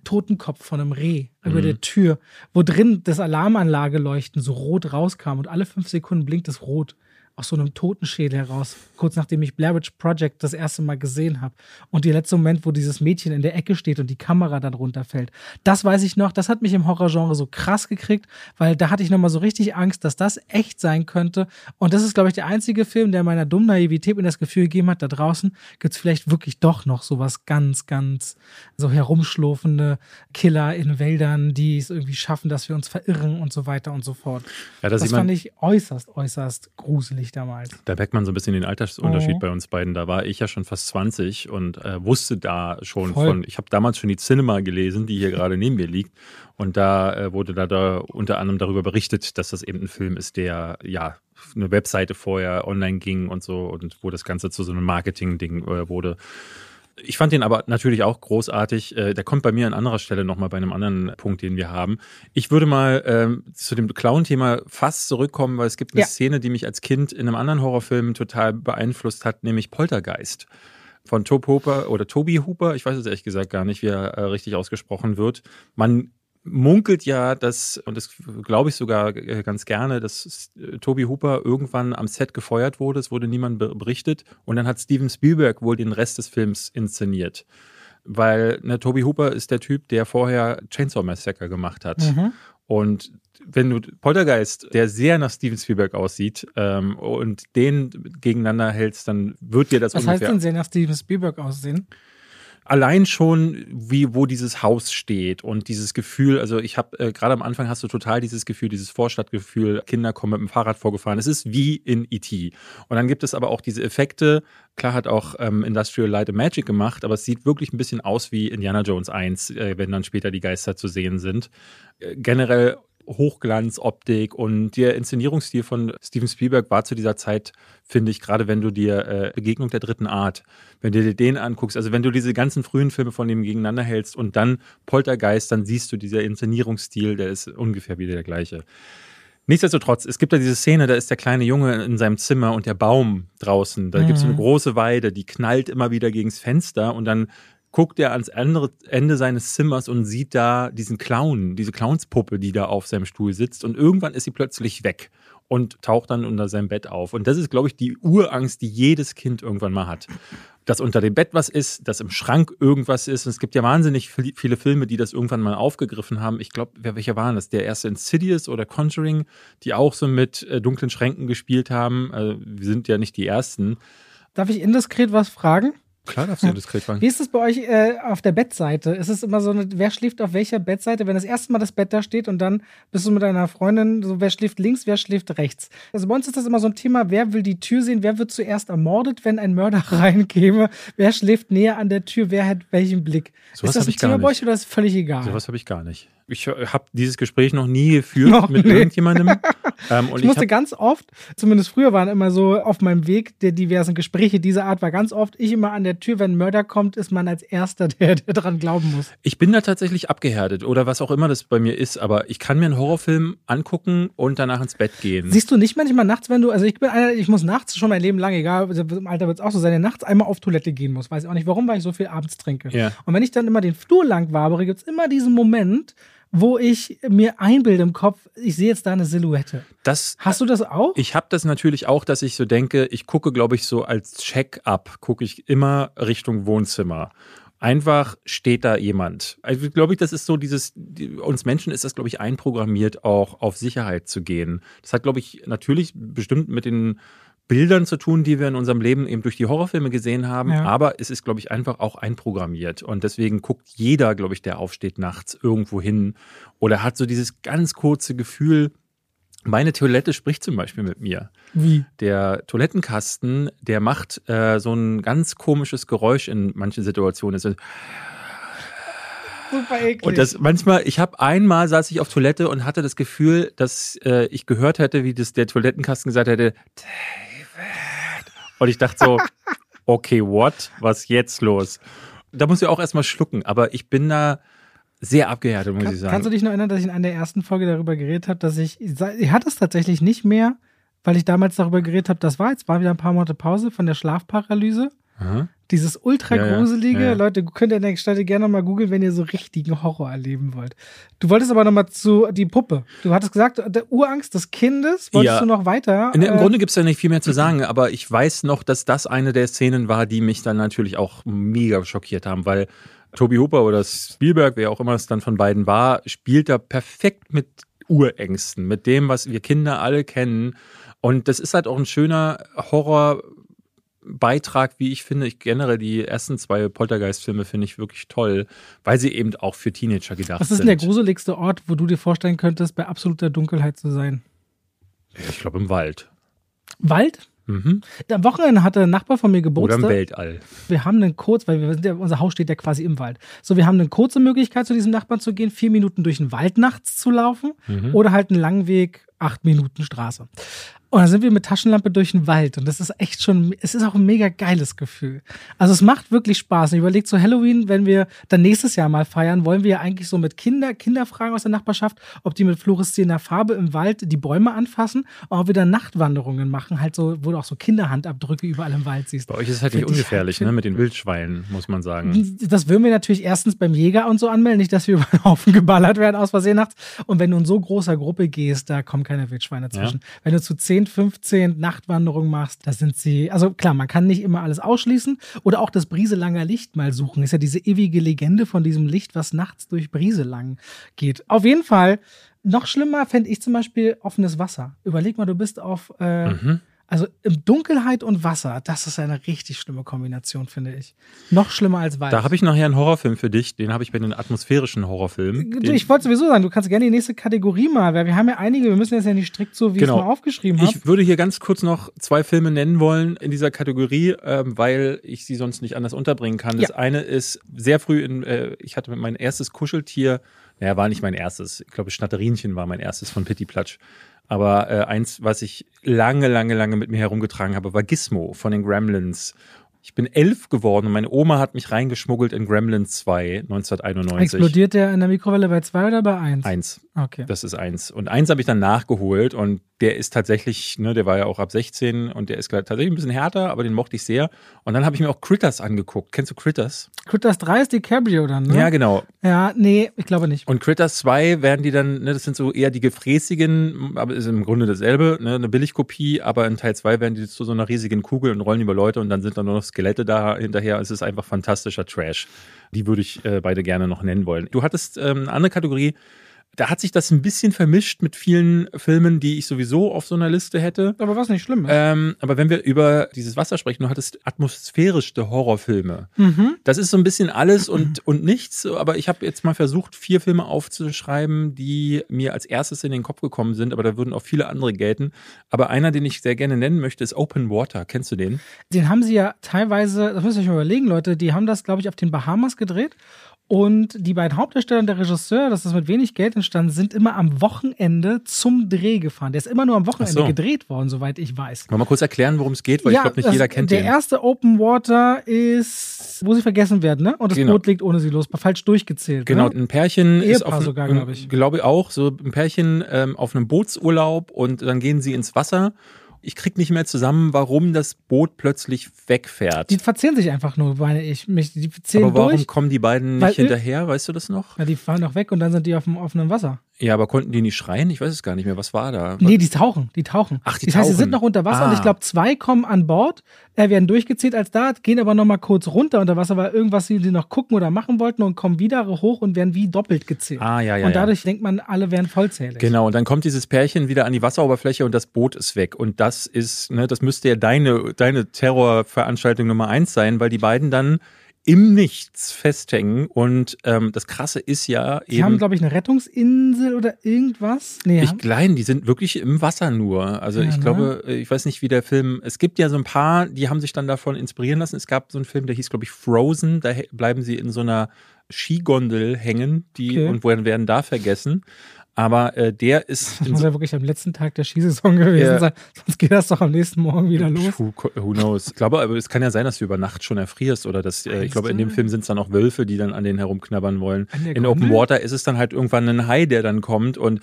Totenkopf von einem Reh über der Tür, wo drin das Alarmanlage leuchten so rot rauskam und alle 5 Sekunden blinkt es rot aus so einem Totenschädel heraus, kurz nachdem ich Blair Witch Project das erste Mal gesehen habe. Und der letzte Moment, wo dieses Mädchen in der Ecke steht und die Kamera dann runterfällt, das weiß ich noch, das hat mich im Horrorgenre so krass gekriegt, weil da hatte ich nochmal so richtig Angst, dass das echt sein könnte. Und das ist, glaube ich, der einzige Film, der meiner dummen Naivität mir das Gefühl gegeben hat, da draußen gibt es vielleicht wirklich doch noch sowas ganz, ganz so herumschlurfende Killer in Wäldern, die es irgendwie schaffen, dass wir uns verirren und so weiter und so fort. Ja, das fand ich äußerst, äußerst gruselig. Damals. Da merkt man so ein bisschen den Altersunterschied bei uns beiden. Da war ich ja schon fast 20 und wusste da schon von, ich habe damals schon die Cinema gelesen, die hier gerade neben mir liegt. Und da wurde da unter anderem darüber berichtet, dass das eben ein Film ist, der ja eine Webseite vorher online ging und so und wo das Ganze zu so einem Marketing-Ding wurde. Ich fand den aber natürlich auch großartig. Der kommt bei mir an anderer Stelle nochmal bei einem anderen Punkt, den wir haben. Ich würde mal zu dem Clown-Thema fast zurückkommen, weil es gibt eine Szene, die mich als Kind in einem anderen Horrorfilm total beeinflusst hat, nämlich Poltergeist von Tobe Hooper oder Tobe Hooper. Ich weiß es ehrlich gesagt gar nicht, wie er richtig ausgesprochen wird. Man munkelt ja, dass, und das glaube ich sogar ganz gerne, dass Tobe Hooper irgendwann am Set gefeuert wurde. Es wurde niemand berichtet. Und dann hat Steven Spielberg wohl den Rest des Films inszeniert. Weil Tobe Hooper ist der Typ, der vorher Chainsaw Massacre gemacht hat. Mhm. Und wenn du Poltergeist, der sehr nach Steven Spielberg aussieht, und den gegeneinander hältst, dann wird dir das ungefähr... Was heißt denn sehr nach Steven Spielberg aussehen? Allein schon, wo dieses Haus steht und dieses Gefühl, also ich habe, gerade am Anfang hast du total dieses Gefühl, dieses Vorstadtgefühl, Kinder kommen mit dem Fahrrad vorgefahren. Es ist wie in E.T. Und dann gibt es aber auch diese Effekte, klar hat auch Industrial Light and Magic gemacht, aber es sieht wirklich ein bisschen aus wie Indiana Jones 1, wenn dann später die Geister zu sehen sind. Generell Hochglanzoptik und der Inszenierungsstil von Steven Spielberg war zu dieser Zeit, finde ich, gerade wenn du dir Begegnung der dritten Art, wenn du dir den anguckst, also wenn du diese ganzen frühen Filme von dem gegeneinander hältst und dann Poltergeist, dann siehst du dieser Inszenierungsstil, der ist ungefähr wieder der gleiche. Nichtsdestotrotz, es gibt da diese Szene, da ist der kleine Junge in seinem Zimmer und der Baum draußen, da gibt es eine große Weide, die knallt immer wieder gegens Fenster und dann guckt er ans andere Ende seines Zimmers und sieht da diesen Clown, diese Clownspuppe, die da auf seinem Stuhl sitzt. Und irgendwann ist sie plötzlich weg und taucht dann unter seinem Bett auf. Und das ist, glaube ich, die Urangst, die jedes Kind irgendwann mal hat. Dass unter dem Bett was ist, dass im Schrank irgendwas ist. Und es gibt ja wahnsinnig viele Filme, die das irgendwann mal aufgegriffen haben. Ich glaube, welcher waren das? Der erste Insidious oder Conjuring, die auch so mit dunklen Schränken gespielt haben. Also, wir sind ja nicht die Ersten. Darf ich indiskret was fragen? Klar darfst du indiskret fragen. Wie ist das bei euch auf der Bettseite? Ist es immer so, wer schläft auf welcher Bettseite? Wenn das erste Mal das Bett da steht und dann bist du mit deiner Freundin, so wer schläft links, wer schläft rechts? Also bei uns ist das immer so ein Thema, wer will die Tür sehen, wer wird zuerst ermordet, wenn ein Mörder reinkäme? Wer schläft näher an der Tür, wer hat welchen Blick? So ist das ein Thema bei euch oder ist es völlig egal? So was habe ich gar nicht. Ich habe dieses Gespräch noch nie geführt irgendjemandem. Und ich musste ganz oft, zumindest früher waren immer so auf meinem Weg der diversen Gespräche dieser Art, war ganz oft ich immer an der Tür, wenn ein Mörder kommt, ist man als Erster, der dran glauben muss. Ich bin da tatsächlich abgehärtet oder was auch immer das bei mir ist, aber ich kann mir einen Horrorfilm angucken und danach ins Bett gehen. Siehst du nicht manchmal nachts, wenn du, also ich bin einer, ich muss nachts schon mein Leben lang, egal, im Alter wird es auch so sein, nachts einmal auf Toilette gehen muss. Weiß ich auch nicht warum, weil ich so viel abends trinke. Ja. Und wenn ich dann immer den Flur lang wabere, gibt es immer diesen Moment, wo ich mir einbilde im Kopf, ich sehe jetzt da eine Silhouette. Hast du das auch? Ich habe das natürlich auch, dass ich so denke, ich gucke, glaube ich, so als Check-up, gucke ich immer Richtung Wohnzimmer. Einfach steht da jemand. Also, glaube ich, das ist so dieses, uns Menschen ist das, glaube ich, einprogrammiert, auch auf Sicherheit zu gehen. Das hat, glaube ich, natürlich bestimmt mit den Bildern zu tun, die wir in unserem Leben eben durch die Horrorfilme gesehen haben. Ja. Aber es ist, glaube ich, einfach auch einprogrammiert. Und deswegen guckt jeder, glaube ich, der aufsteht nachts irgendwo hin oder hat so dieses ganz kurze Gefühl, meine Toilette spricht zum Beispiel mit mir. Wie? Der Toilettenkasten, der macht so ein ganz komisches Geräusch in manchen Situationen. Es ist super eklig. Und das manchmal, einmal saß ich auf Toilette und hatte das Gefühl, dass ich gehört hätte, wie das der Toilettenkasten gesagt hätte, David. Und ich dachte so, okay, what? Was jetzt los? Da muss ich auch erstmal schlucken, aber ich bin da sehr abgehärtet, muss ich sagen. Kannst du dich noch erinnern, dass ich in einer der ersten Folge darüber geredet habe, dass ich hatte es tatsächlich nicht mehr, weil ich damals darüber geredet habe, jetzt war wieder ein paar Monate Pause von der Schlafparalyse. Mhm. Dieses ultra gruselige, Leute, könnt ihr an der Stelle gerne nochmal googeln, wenn ihr so richtigen Horror erleben wollt. Du wolltest aber nochmal zu die Puppe. Du hattest gesagt, der Urangst des Kindes, wolltest du noch weiter? Im Grunde gibt es ja nicht viel mehr zu sagen, aber ich weiß noch, dass das eine der Szenen war, die mich dann natürlich auch mega schockiert haben, weil Tobe Hooper oder Spielberg, wer auch immer es dann von beiden war, spielt da perfekt mit Urängsten, mit dem, was wir Kinder alle kennen. Und das ist halt auch ein schöner Horrorbeitrag, wie ich finde. Ich generell die ersten zwei Poltergeist-Filme finde ich wirklich toll, weil sie eben auch für Teenager gedacht sind. Was ist denn der gruseligste Ort, wo du dir vorstellen könntest, bei absoluter Dunkelheit zu sein? Ich glaube im Wald. Wald? Mhm. Am Wochenende hatte ein Nachbar von mir Geburtstag. Oder im Weltall. Wir haben einen kurz, weil unser Haus steht ja quasi im Wald. So, wir haben eine kurze Möglichkeit, zu diesem Nachbarn zu gehen, 4 Minuten durch den Wald nachts zu laufen oder halt einen langen Weg, 8 Minuten Straße. Und dann sind wir mit Taschenlampe durch den Wald und das ist echt schon, es ist auch ein mega geiles Gefühl. Also es macht wirklich Spaß. Ich überlege zu Halloween, wenn wir dann nächstes Jahr mal feiern, wollen wir ja eigentlich so mit Kinder fragen aus der Nachbarschaft, ob die mit fluoreszierender Farbe im Wald die Bäume anfassen und ob wir dann Nachtwanderungen machen, halt so, wo du auch so Kinderhandabdrücke überall im Wald siehst. Bei euch ist es halt nicht ungefährlich, ne, mit den Wildschweinen, muss man sagen. Das würden wir natürlich erstens beim Jäger und so anmelden, nicht, dass wir über den Haufen geballert werden aus Versehen nachts. Und wenn du in so großer Gruppe gehst, da kommen keine Wildschweine zwischen. Ja. Wenn du zu 10, 15 Nachtwanderungen machst, da sind sie, also klar, man kann nicht immer alles ausschließen oder auch das Brieselanger Licht mal suchen. Ist ja diese ewige Legende von diesem Licht, was nachts durch Brieselang geht. Auf jeden Fall, noch schlimmer fände ich zum Beispiel offenes Wasser. Überleg mal, du bist auf, also im Dunkelheit und Wasser, das ist eine richtig schlimme Kombination, finde ich. Noch schlimmer als Wald. Da habe ich nachher einen Horrorfilm für dich, den habe ich bei den atmosphärischen Horrorfilmen. Ich wollte sowieso sagen, du kannst gerne die nächste Kategorie mal, weil wir haben ja einige, wir müssen jetzt ja nicht strikt so, wie ich es mal aufgeschrieben habe. Ich würde hier ganz kurz noch zwei Filme nennen wollen in dieser Kategorie, weil ich sie sonst nicht anders unterbringen kann. Das eine ist sehr früh, ich hatte mein erstes Kuscheltier, naja, war nicht mein erstes, ich glaube Schnatterinchen war mein erstes von Pitti Platsch. Aber eins, was ich lange mit mir herumgetragen habe, war Gizmo von den Gremlins. Ich bin 11 geworden und meine Oma hat mich reingeschmuggelt in Gremlins 2, 1991. Explodiert der in der Mikrowelle bei 2 oder bei 1? 1. Okay. Das ist 1. Und 1 habe ich dann nachgeholt und der ist tatsächlich, ne, der war ja auch ab 16 und der ist tatsächlich ein bisschen härter, aber den mochte ich sehr. Und dann habe ich mir auch Critters angeguckt. Kennst du Critters? Critters 3 ist DiCaprio dann, ne? Ja, genau. Ja, nee, ich glaube nicht. Und Critters 2 werden die dann, ne, das sind so eher die gefräßigen, aber ist im Grunde dasselbe, ne, eine Billigkopie, aber in Teil 2 werden die zu so einer riesigen Kugel und rollen über Leute und dann sind dann nur noch Skelette da hinterher. Es ist einfach fantastischer Trash. Die würde ich beide gerne noch nennen wollen. Du hattest eine andere Kategorie. Da hat sich das ein bisschen vermischt mit vielen Filmen, die ich sowieso auf so einer Liste hätte. Aber was nicht schlimm ist. Aber wenn wir über dieses Wasser sprechen, du hattest atmosphärischste Horrorfilme. Mhm. Das ist so ein bisschen alles und nichts. Aber ich habe jetzt mal versucht, 4 Filme aufzuschreiben, die mir als erstes in den Kopf gekommen sind. Aber da würden auch viele andere gelten. Aber einer, den ich sehr gerne nennen möchte, ist Open Water. Kennst du den? Den haben sie ja teilweise, das müsst ihr euch mal überlegen, Leute, die haben das, glaube ich, auf den Bahamas gedreht. Und die beiden Hauptdarsteller und der Regisseur, das ist mit wenig Geld entstanden, sind immer am Wochenende zum Dreh gefahren. Der ist immer nur am Wochenende gedreht worden, soweit ich weiß. Wollen wir mal kurz erklären, worum es geht, weil ich glaube, nicht jeder kennt den. Der erste Open Water ist, wo sie vergessen werden, ne? Und das Boot liegt ohne sie los, falsch durchgezählt. Genau, ne? Ein Pärchen Ehepaar ist auf sogar, glaube ich. Glaube auch, so ein Pärchen auf einem Bootsurlaub und dann gehen sie ins Wasser. Ich krieg nicht mehr zusammen, warum das Boot plötzlich wegfährt. Die verzählen sich einfach nur, meine ich. Die verzählen durch. Aber warum kommen die beiden nicht hinterher? Weißt du das noch? Ja, die fahren doch weg und dann sind die auf dem offenen Wasser. Ja, aber konnten die nicht schreien? Ich weiß es gar nicht mehr. Was war da? Nee, die tauchen. Ach, das heißt, sie sind noch unter Wasser und ich glaube, 2 kommen an Bord, werden durchgezählt als Dart, gehen aber nochmal kurz runter unter Wasser, weil irgendwas sie noch gucken oder machen wollten und kommen wieder hoch und werden wie doppelt gezählt. Und dadurch denkt man, alle wären vollzählig. Genau, und dann kommt dieses Pärchen wieder an die Wasseroberfläche und das Boot ist weg. Und das ist, ne, das müsste ja deine Terrorveranstaltung Nummer 1 sein, weil die beiden dann im Nichts festhängen und das Krasse ist ja eben... Die haben, glaube ich, eine Rettungsinsel oder irgendwas. Nee, die sind wirklich im Wasser nur. Also ich glaube, ich weiß nicht, wie der Film... Es gibt ja so ein paar, die haben sich dann davon inspirieren lassen. Es gab so einen Film, der hieß, glaube ich, Frozen. Da bleiben sie in so einer Skigondel hängen und werden da vergessen. Aber der ist... Das muss ja wirklich am letzten Tag der Skisaison gewesen sein. Sonst geht das doch am nächsten Morgen wieder los. Who knows? Ich glaube, aber es kann ja sein, dass du über Nacht schon erfrierst. Oder dass, ich glaube, in dem Film sind es dann auch Wölfe, die dann an denen herumknabbern wollen. In Open Water ist es dann halt irgendwann ein Hai, der dann kommt. Und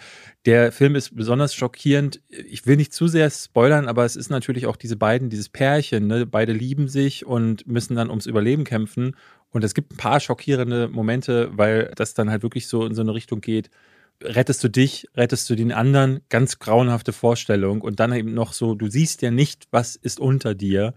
der Film ist besonders schockierend. Ich will nicht zu sehr spoilern, aber es ist natürlich auch dieses Pärchen. Ne? Beide lieben sich und müssen dann ums Überleben kämpfen. Und es gibt ein paar schockierende Momente, weil das dann halt wirklich so in so eine Richtung geht. Rettest du dich, rettest du den anderen, ganz grauenhafte Vorstellung und dann eben noch so, du siehst ja nicht, was ist unter dir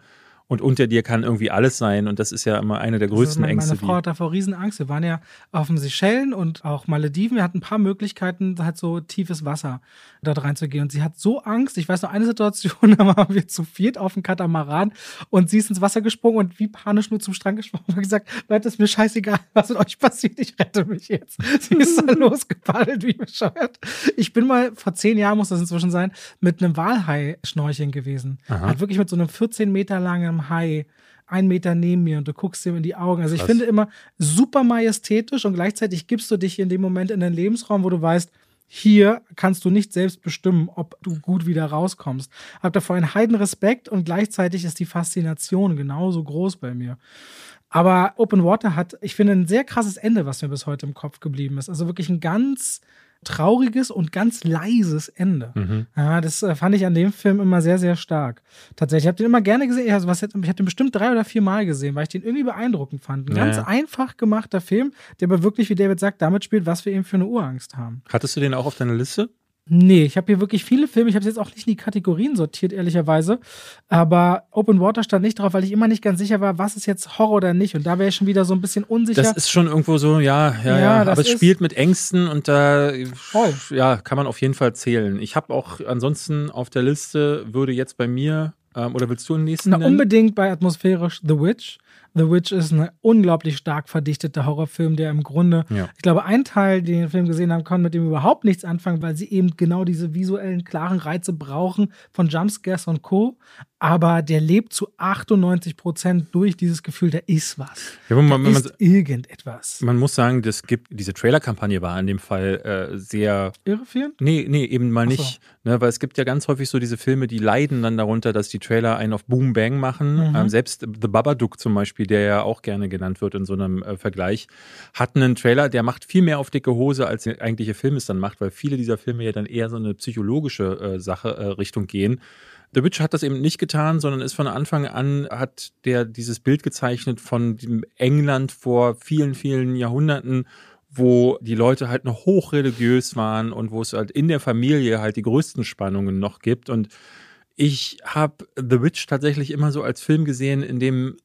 und unter dir kann irgendwie alles sein und das ist ja immer eine der größten Ängste. Meine Frau hat davor Riesenangst, wir waren ja auf den Seychellen und auch Malediven, wir hatten ein paar Möglichkeiten, halt so tiefes Wasser dort reinzugehen und sie hat so Angst, ich weiß noch eine Situation, da waren wir zu viert auf dem Katamaran und sie ist ins Wasser gesprungen und wie panisch nur zum Strand gesprungen und gesagt, Leute, ist mir scheißegal, was mit euch passiert, ich rette mich jetzt. Sie ist dann losgepaddelt, wie bescheuert. Ich bin mal, vor 10 Jahren muss das inzwischen sein, mit einem Walhai schnorcheln gewesen. Hat wirklich mit so einem 14 Meter langen Hai 1 Meter neben mir und du guckst ihm in die Augen. Also ich finde immer super majestätisch und gleichzeitig gibst du dich in dem Moment in den Lebensraum, wo du weißt, Hier kannst du nicht selbst bestimmen, ob du gut wieder rauskommst. Hab davor einen heiden Respekt und gleichzeitig ist die Faszination genauso groß bei mir. Aber Open Water hat, ich finde, ein sehr krasses Ende, was mir bis heute im Kopf geblieben ist. Also wirklich ein ganz trauriges und ganz leises Ende. Mhm. Ja, das fand ich an dem Film immer sehr, sehr stark. Tatsächlich, ich habe den immer gerne gesehen. Also ich habe den bestimmt 3 oder 4 Mal gesehen, weil ich den irgendwie beeindruckend fand. Ein ganz einfach gemachter Film, der aber wirklich, wie David sagt, damit spielt, was wir eben für eine Urangst haben. Hattest du den auch auf deiner Liste? Nee, ich habe hier wirklich viele Filme. Ich habe es jetzt auch nicht in die Kategorien sortiert, ehrlicherweise. Aber Open Water stand nicht drauf, weil ich immer nicht ganz sicher war, was ist jetzt Horror oder nicht. Und da wäre ich schon wieder so ein bisschen unsicher. Das ist schon irgendwo so, ja. Aber es spielt mit Ängsten und da kann man auf jeden Fall zählen. Ich habe auch ansonsten auf der Liste, würde jetzt bei mir, oder willst du den nächsten nennen? Unbedingt bei atmosphärisch The Witch. The Witch ist ein unglaublich stark verdichteter Horrorfilm, der im Grunde, ich glaube, ein Teil, den den Film gesehen haben, kann mit dem überhaupt nichts anfangen, weil sie eben genau diese visuellen, klaren Reize brauchen von Jumpscares und Co. Aber der lebt zu 98% durch dieses Gefühl, da ist was. Ja, irgendetwas. Man muss sagen, das gibt, diese Trailer-Kampagne war in dem Fall sehr... Irreführend? Nee, eben mal nicht. Ne, weil es gibt ja ganz häufig so diese Filme, die leiden dann darunter, dass die Trailer einen auf Boom-Bang machen. Mhm. Selbst The Babadook zum Beispiel, der ja auch gerne genannt wird in so einem Vergleich, hat einen Trailer, der macht viel mehr auf dicke Hose, als der eigentliche Film es dann macht, weil viele dieser Filme ja dann eher so eine psychologische Richtung gehen. The Witch hat das eben nicht getan, sondern ist von Anfang an, hat der dieses Bild gezeichnet von dem England vor vielen, vielen Jahrhunderten, wo die Leute halt noch hochreligiös waren und wo es halt in der Familie halt die größten Spannungen noch gibt. Und ich habe The Witch tatsächlich immer so als Film gesehen, in dem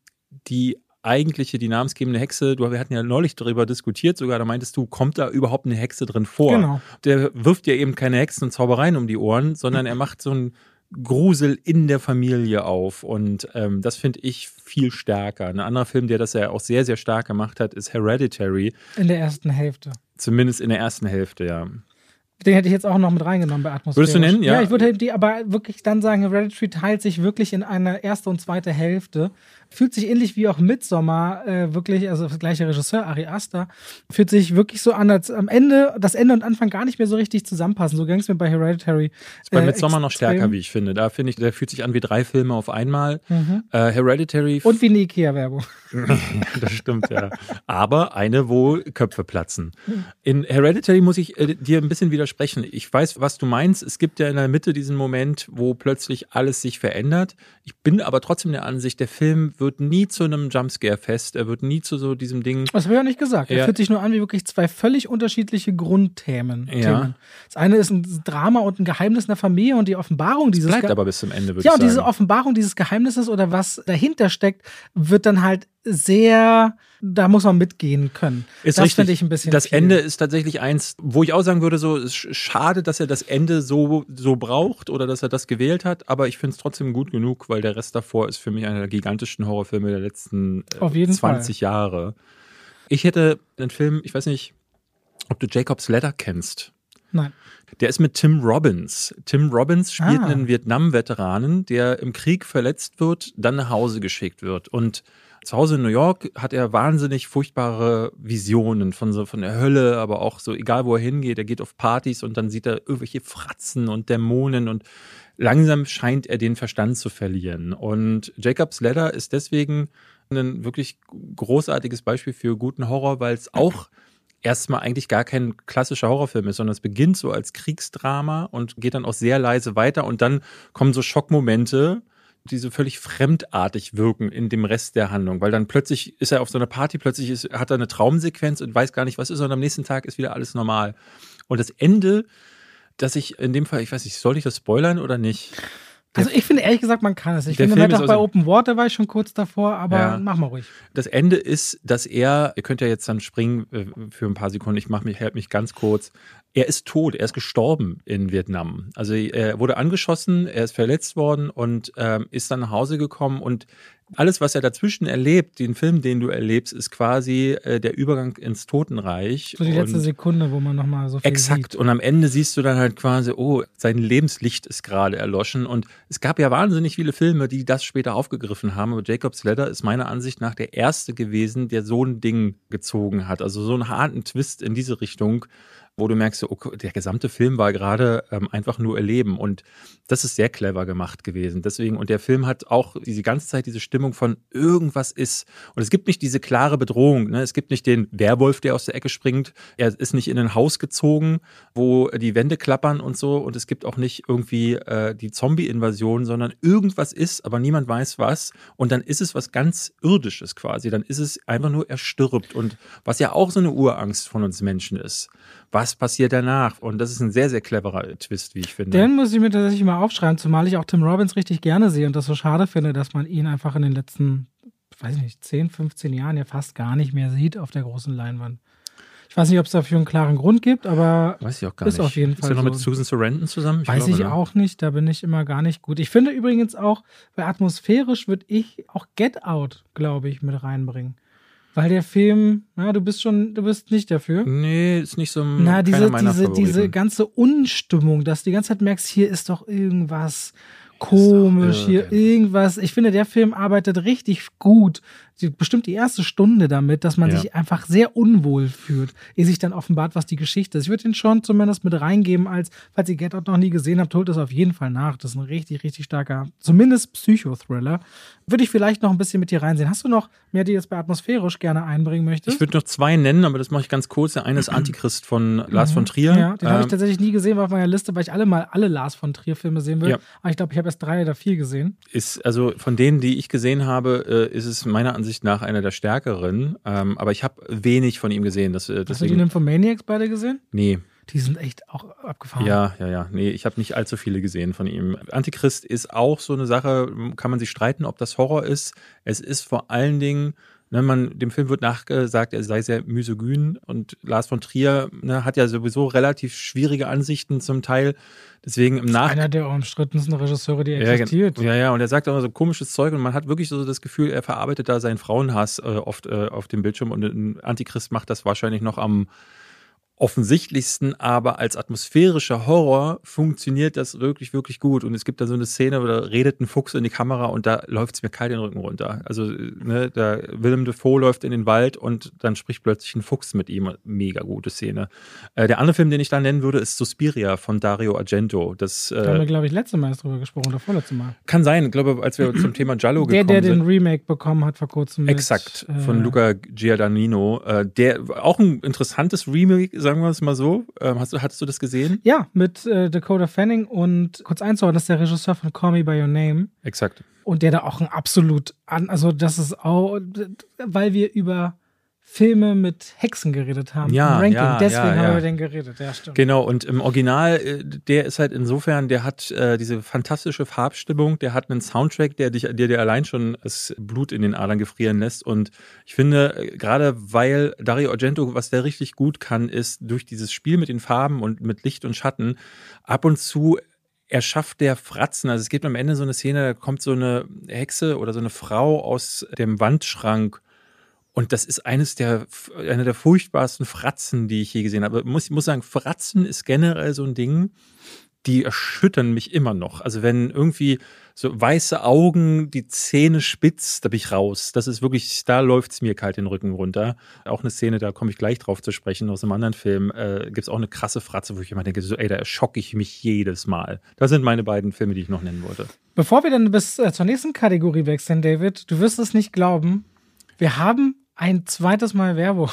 die namensgebende Hexe, wir hatten ja neulich darüber diskutiert sogar, da meintest du, kommt da überhaupt eine Hexe drin vor? Genau. Der wirft ja eben keine Hexen und Zaubereien um die Ohren, sondern er macht so ein Grusel in der Familie auf und das finde ich viel stärker. Ein anderer Film, der das ja auch sehr, sehr stark gemacht hat, ist Hereditary. In der ersten Hälfte. Zumindest in der ersten Hälfte, ja. Den hätte ich jetzt auch noch mit reingenommen bei Atmosphäre. Würdest du nennen? Ja, ich würde die aber wirklich dann sagen, Hereditary teilt sich wirklich in eine erste und zweite Hälfte. Fühlt sich ähnlich wie auch Midsommar, wirklich, also das gleiche Regisseur, Ari Aster, fühlt sich wirklich so an, als am Ende, das Ende und Anfang gar nicht mehr so richtig zusammenpassen. So ging es mir bei Hereditary. Ist bei Midsommar noch stärker, wie ich finde. Da finde ich, der fühlt sich an wie 3 Filme auf einmal. Mhm. Hereditary. Und wie eine Ikea-Werbung. Das stimmt, ja. Aber eine, wo Köpfe platzen. In Hereditary muss ich dir ein bisschen widersprechen. Ich weiß, was du meinst. Es gibt ja in der Mitte diesen Moment, wo plötzlich alles sich verändert. Ich bin aber trotzdem der Ansicht, der Film wird nie zu einem Jumpscare-Fest, er wird nie zu so diesem Ding. Das habe ich ja nicht gesagt. Er fühlt sich nur an wie wirklich 2 völlig unterschiedliche Grundthemen. Ja. Das eine ist ein Drama und ein Geheimnis in der Familie und die Offenbarung dieses... Das bleibt aber bis zum Ende, würde ich sagen. Ja, und diese Offenbarung dieses Geheimnisses oder was dahinter steckt, wird dann halt sehr... Da muss man mitgehen können. Ist das finde ich ein bisschen Das viel. Ende ist tatsächlich eins, wo ich auch sagen würde, so ist schade, dass er das Ende so braucht oder dass er das gewählt hat, aber ich finde es trotzdem gut genug, weil der Rest davor ist für mich einer der gigantischen Horrorfilme der letzten 20 Jahre. Ich hätte einen Film, ich weiß nicht, ob du Jacob's Ladder kennst. Nein. Der ist mit Tim Robbins. Tim Robbins spielt einen Vietnam-Veteranen, der im Krieg verletzt wird, dann nach Hause geschickt wird. Und zu Hause in New York hat er wahnsinnig furchtbare Visionen von der Hölle, aber auch so, egal wo er hingeht, er geht auf Partys und dann sieht er irgendwelche Fratzen und Dämonen und langsam scheint er den Verstand zu verlieren. Und Jacob's Ladder ist deswegen ein wirklich großartiges Beispiel für guten Horror, weil es auch erstmal eigentlich gar kein klassischer Horrorfilm ist, sondern es beginnt so als Kriegsdrama und geht dann auch sehr leise weiter und dann kommen so Schockmomente, die so völlig fremdartig wirken in dem Rest der Handlung, weil dann plötzlich ist er auf so einer Party, hat er eine Traumsequenz und weiß gar nicht, was ist, und am nächsten Tag ist wieder alles normal. Und das Ende, dass ich in dem Fall, ich weiß nicht, soll ich das spoilern oder nicht? Also ich finde ehrlich gesagt, man kann es. Ich finde, man hat auch bei Open Water war ich schon kurz davor, aber mach mal ruhig. Das Ende ist, dass ihr könnt ja jetzt dann springen für ein paar Sekunden, ich halte mich ganz kurz. Er ist tot, er ist gestorben in Vietnam. Also er wurde angeschossen, er ist verletzt worden und ist dann nach Hause gekommen und alles, was er dazwischen erlebt, den Film, den du erlebst, ist quasi der Übergang ins Totenreich. So die letzte Sekunde, wo man nochmal so viel exakt sieht. Und am Ende siehst du dann halt quasi, oh, sein Lebenslicht ist gerade erloschen. Und es gab ja wahnsinnig viele Filme, die das später aufgegriffen haben. Aber Jacob's Ladder ist meiner Ansicht nach der erste gewesen, der so ein Ding gezogen hat. Also so einen harten Twist in diese Richtung. wo du merkst, okay, der gesamte Film war gerade einfach nur erleben, und das ist sehr clever gemacht gewesen. Deswegen, und der Film hat auch diese ganze Zeit diese Stimmung von irgendwas ist, und es gibt nicht diese klare Bedrohung, ne? Es gibt nicht den Werwolf, der aus der Ecke springt, er ist nicht in ein Haus gezogen, wo die Wände klappern und so, und es gibt auch nicht irgendwie die Zombie-Invasion, sondern irgendwas ist, aber niemand weiß was, und dann ist es was ganz Irdisches quasi, dann ist es einfach nur, er stirbt, und was ja auch so eine Urangst von uns Menschen ist. Was passiert danach? Und das ist ein sehr, sehr cleverer Twist, wie ich finde. Den muss ich mir tatsächlich mal aufschreiben, zumal ich auch Tim Robbins richtig gerne sehe und das so schade finde, dass man ihn einfach in den letzten, weiß nicht, 10, 15 Jahren ja fast gar nicht mehr sieht auf der großen Leinwand. Ich weiß nicht, ob es dafür einen klaren Grund gibt, aber weiß ich auch gar ist nicht. Auf jeden Fall. Ist er noch mit Susan Sarandon zusammen? Ich glaube auch nicht, da bin ich immer gar nicht gut. Ich finde übrigens auch, bei atmosphärisch würde ich auch Get Out, glaube ich, mit reinbringen. Weil der Film, na, du bist nicht dafür. Nee, ist nicht so ein. Na, diese ganze Unstimmung, dass du die ganze Zeit merkst, hier ist doch irgendwas komisch, hier irgendwas. Ich finde, der Film arbeitet richtig gut, bestimmt die erste Stunde damit, dass man sich einfach sehr unwohl fühlt, ehe sich dann offenbart, was die Geschichte ist. Ich würde den schon zumindest mit reingeben, als, falls ihr Get Out noch nie gesehen habt, holt das auf jeden Fall nach. Das ist ein richtig, richtig starker, zumindest Psychothriller. Würde ich vielleicht noch ein bisschen mit dir reinsehen. Hast du noch mehr, die jetzt bei atmosphärisch gerne einbringen möchtest? Ich würde noch zwei nennen, aber das mache ich ganz kurz. Der eine ist Antichrist von Lars von Trier. Ja, den habe ich tatsächlich nie gesehen, war auf meiner Liste, weil ich alle Lars von Trier Filme sehen will. Ja. Aber ich glaube, ich habe erst 3 oder 4 gesehen. Ist, also von denen, die ich gesehen habe, ist es meiner Ansicht nach einer der stärkeren, aber ich habe wenig von ihm gesehen. Hast du die Nymphomaniacs beide gesehen? Nee. Die sind echt auch abgefahren. Ja. Nee, ich habe nicht allzu viele gesehen von ihm. Antichrist ist auch so eine Sache, kann man sich streiten, ob das Horror ist. Es ist vor allen Dingen, dem Film wird nachgesagt, er sei sehr misogyn, und Lars von Trier hat ja sowieso relativ schwierige Ansichten zum Teil. Deswegen im Nachhinein. Einer der umstrittensten Regisseure, die existiert. Ja, und er sagt auch so komisches Zeug, und man hat wirklich so das Gefühl, er verarbeitet da seinen Frauenhass oft auf dem Bildschirm, und ein Antichrist macht das wahrscheinlich noch am offensichtlichsten, aber als atmosphärischer Horror funktioniert das wirklich, wirklich gut. Und es gibt da so eine Szene, wo da redet ein Fuchs in die Kamera, und da läuft es mir kalt den Rücken runter. Also, da Willem Dafoe läuft in den Wald, und dann spricht plötzlich ein Fuchs mit ihm. Mega gute Szene. Der andere Film, den ich da nennen würde, ist Suspiria von Dario Argento. Da haben wir, glaube ich, letztes Mal erst drüber gesprochen, oder vorletztes Mal. Kann sein, glaube, als wir zum Thema Giallo gekommen sind. Der den Remake bekommen hat vor kurzem. Exakt, von Luca Giadagnino. Der auch ein interessantes Remake, sagen wir es mal so. Hattest du das gesehen? Ja, mit Dakota Fanning, und kurz einzuordnen, das ist der Regisseur von Call Me By Your Name. Exakt. Und der da auch ein absolut, das ist auch, weil wir über Filme mit Hexen geredet haben. Ja, Ranking. Ja, deswegen haben wir über den geredet. Ja, stimmt. Genau, und im Original, der ist halt insofern, der hat diese fantastische Farbstimmung, der hat einen Soundtrack, der dir allein schon das Blut in den Adern gefrieren lässt, und ich finde, gerade weil Dario Argento, was der richtig gut kann, ist durch dieses Spiel mit den Farben und mit Licht und Schatten, ab und zu erschafft der Fratzen. Also es gibt am Ende so eine Szene, da kommt so eine Hexe oder so eine Frau aus dem Wandschrank. Und das ist einer der furchtbarsten Fratzen, die ich je gesehen habe. Ich muss sagen, Fratzen ist generell so ein Ding, die erschüttern mich immer noch. Also wenn irgendwie so weiße Augen, die Zähne spitz, da bin ich raus. Das ist wirklich, da läuft es mir kalt den Rücken runter. Auch eine Szene, da komme ich gleich drauf zu sprechen, aus einem anderen Film. Gibt es auch eine krasse Fratze, wo ich immer denke, so, da erschocke ich mich jedes Mal. Das sind meine beiden Filme, die ich noch nennen wollte. Bevor wir dann bis zur nächsten Kategorie wechseln, David, du wirst es nicht glauben, wir haben ein zweites Mal Werbung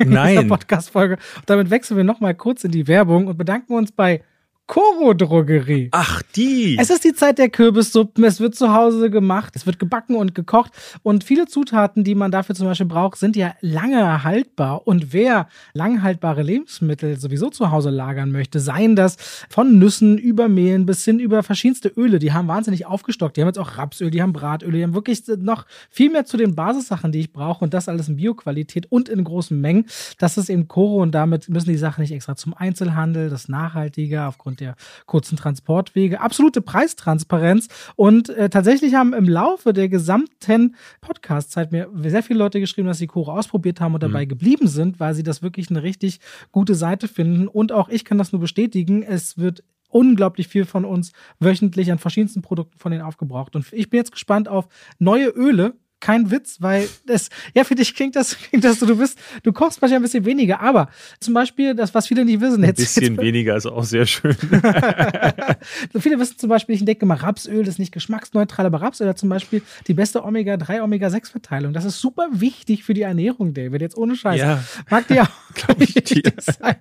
in dieser Podcast-Folge. Damit wechseln wir nochmal kurz in die Werbung und bedanken uns bei Koro Drogerie. Ach, die! Es ist die Zeit der Kürbissuppen, es wird zu Hause gemacht, es wird gebacken und gekocht, und viele Zutaten, die man dafür zum Beispiel braucht, sind ja lange haltbar, und wer lang haltbare Lebensmittel sowieso zu Hause lagern möchte, seien das von Nüssen über Mehlen bis hin über verschiedenste Öle, die haben wahnsinnig aufgestockt, die haben jetzt auch Rapsöl, die haben Bratöl, die haben wirklich noch viel mehr zu den Basissachen, die ich brauche, und das alles in Bioqualität und in großen Mengen. Das ist eben Koro, und damit müssen die Sachen nicht extra zum Einzelhandel, das ist nachhaltiger aufgrund der kurzen Transportwege, absolute Preistransparenz, und tatsächlich haben im Laufe der gesamten Podcast-Zeit mir sehr viele Leute geschrieben, dass sie Koro ausprobiert haben und dabei geblieben sind, weil sie das wirklich eine richtig gute Seite finden, und auch ich kann das nur bestätigen, es wird unglaublich viel von uns wöchentlich an verschiedensten Produkten von denen aufgebraucht, und ich bin jetzt gespannt auf neue Öle, kein Witz, weil es, ja, für dich klingt das so, du kochst manchmal ein bisschen weniger, aber zum Beispiel, das, was viele nicht wissen. Ein bisschen weniger ist auch sehr schön. So viele wissen zum Beispiel, ich entdecke mal Rapsöl, das ist nicht geschmacksneutral, aber Rapsöl hat zum Beispiel die beste Omega-3, Omega-6-Verteilung. Das ist super wichtig für die Ernährung, David, jetzt ohne Scheiß. Ja. Mag dir auch, glaube ich, wichtig sein.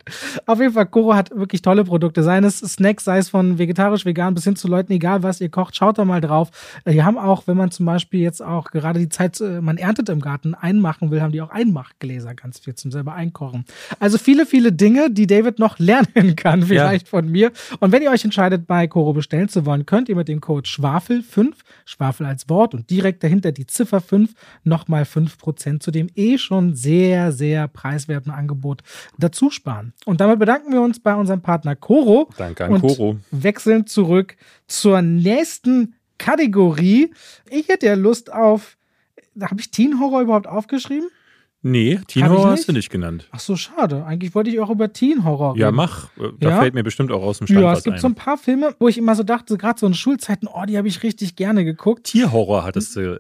Auf jeden Fall, Koro hat wirklich tolle Produkte, sei es Snacks, sei es von vegetarisch, vegan bis hin zu Leuten, egal was ihr kocht, schaut da mal drauf. Die haben auch, wenn man zum Beispiel jetzt auch gerade die Zeit, man erntet im Garten, einmachen will, haben die auch Einmachgläser ganz viel zum selber einkochen. Also viele, viele Dinge, die David noch lernen kann, vielleicht von mir. Und wenn ihr euch entscheidet, bei Koro bestellen zu wollen, könnt ihr mit dem Code SCHWAFEL5, Schwafel als Wort und direkt dahinter die Ziffer 5, nochmal 5% zu dem eh schon sehr, sehr preiswerten Angebot dazu sparen. Und damit bedanken wir uns bei unserem Partner Koro. Danke an Koro. Wechseln zurück zur nächsten Kategorie. Ich hätte ja Lust auf, habe ich Teen Horror überhaupt aufgeschrieben? Nee, Teen Horror hast du nicht genannt. Ach so, schade. Eigentlich wollte ich auch über Teen Horror reden. Ja, mach. Da fällt mir bestimmt auch aus dem Stand was ein. Ja, es gibt so ein paar Filme, wo ich immer so dachte, gerade so in Schulzeiten, oh, die habe ich richtig gerne geguckt. Tierhorror hattest du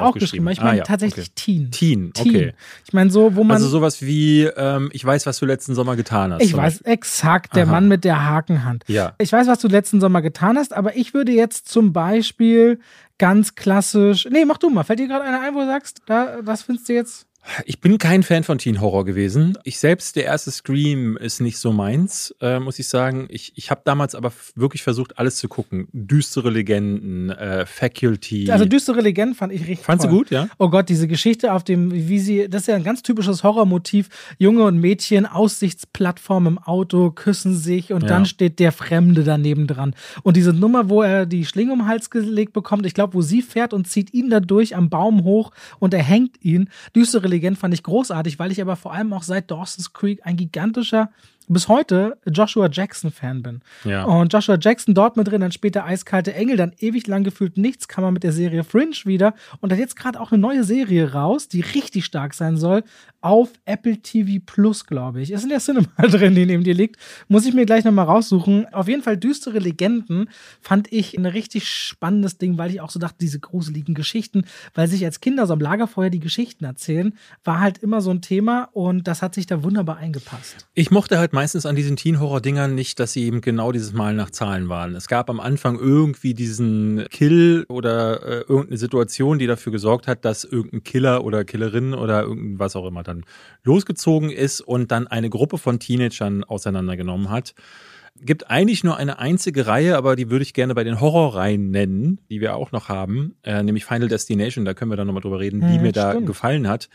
auch geschrieben. Ich meine tatsächlich okay. Teen, okay. Ich meine so, wo man... Also sowas wie, ich weiß, was du letzten Sommer getan hast. Ich weiß, exakt, der Mann mit der Hakenhand. Ja. Ich weiß, was du letzten Sommer getan hast, aber ich würde jetzt zum Beispiel ganz klassisch... Nee, mach du mal. Fällt dir gerade einer ein, wo du sagst, was findest du jetzt... Ich bin kein Fan von Teen Horror gewesen. Ich selbst, der erste Scream ist nicht so meins, muss ich sagen. Ich habe damals aber wirklich versucht, alles zu gucken. Düstere Legenden, Faculty. Also düstere Legenden fand ich richtig toll. Fandst du gut, ja? Oh Gott, diese Geschichte auf dem, das ist ja ein ganz typisches Horrormotiv. Junge und Mädchen, Aussichtsplattform im Auto, küssen sich und dann steht der Fremde daneben dran. Und diese Nummer, wo er die Schlinge um den Hals gelegt bekommt, ich glaube, wo sie fährt und zieht ihn dadurch am Baum hoch und er hängt ihn. Düstere Legend fand ich großartig, weil ich aber vor allem auch seit Dawson's Creek ein gigantischer, bis heute Joshua Jackson-Fan bin. Ja. Und Joshua Jackson dort mit drin, dann später Eiskalte Engel, dann ewig lang gefühlt nichts, kam man mit der Serie Fringe wieder und hat jetzt gerade auch eine neue Serie raus, die richtig stark sein soll, auf Apple TV Plus, glaube ich. Ist in der Cinema drin, die neben dir liegt. Muss ich mir gleich nochmal raussuchen. Auf jeden Fall düstere Legenden fand ich ein richtig spannendes Ding, weil ich auch so dachte, diese gruseligen Geschichten, weil sich als Kinder so am Lagerfeuer die Geschichten erzählen, war halt immer so ein Thema und das hat sich da wunderbar eingepasst. Ich mochte halt meistens an diesen Teen-Horror-Dingern nicht, dass sie eben genau dieses Mal nach Zahlen waren. Es gab am Anfang irgendwie diesen Kill oder irgendeine Situation, die dafür gesorgt hat, dass irgendein Killer oder Killerin oder irgendwas auch immer dann losgezogen ist und dann eine Gruppe von Teenagern auseinandergenommen hat. Gibt eigentlich nur eine einzige Reihe, aber die würde ich gerne bei den Horrorreihen nennen, die wir auch noch haben, nämlich Final Destination, da können wir dann nochmal drüber reden, die mir da gefallen hat.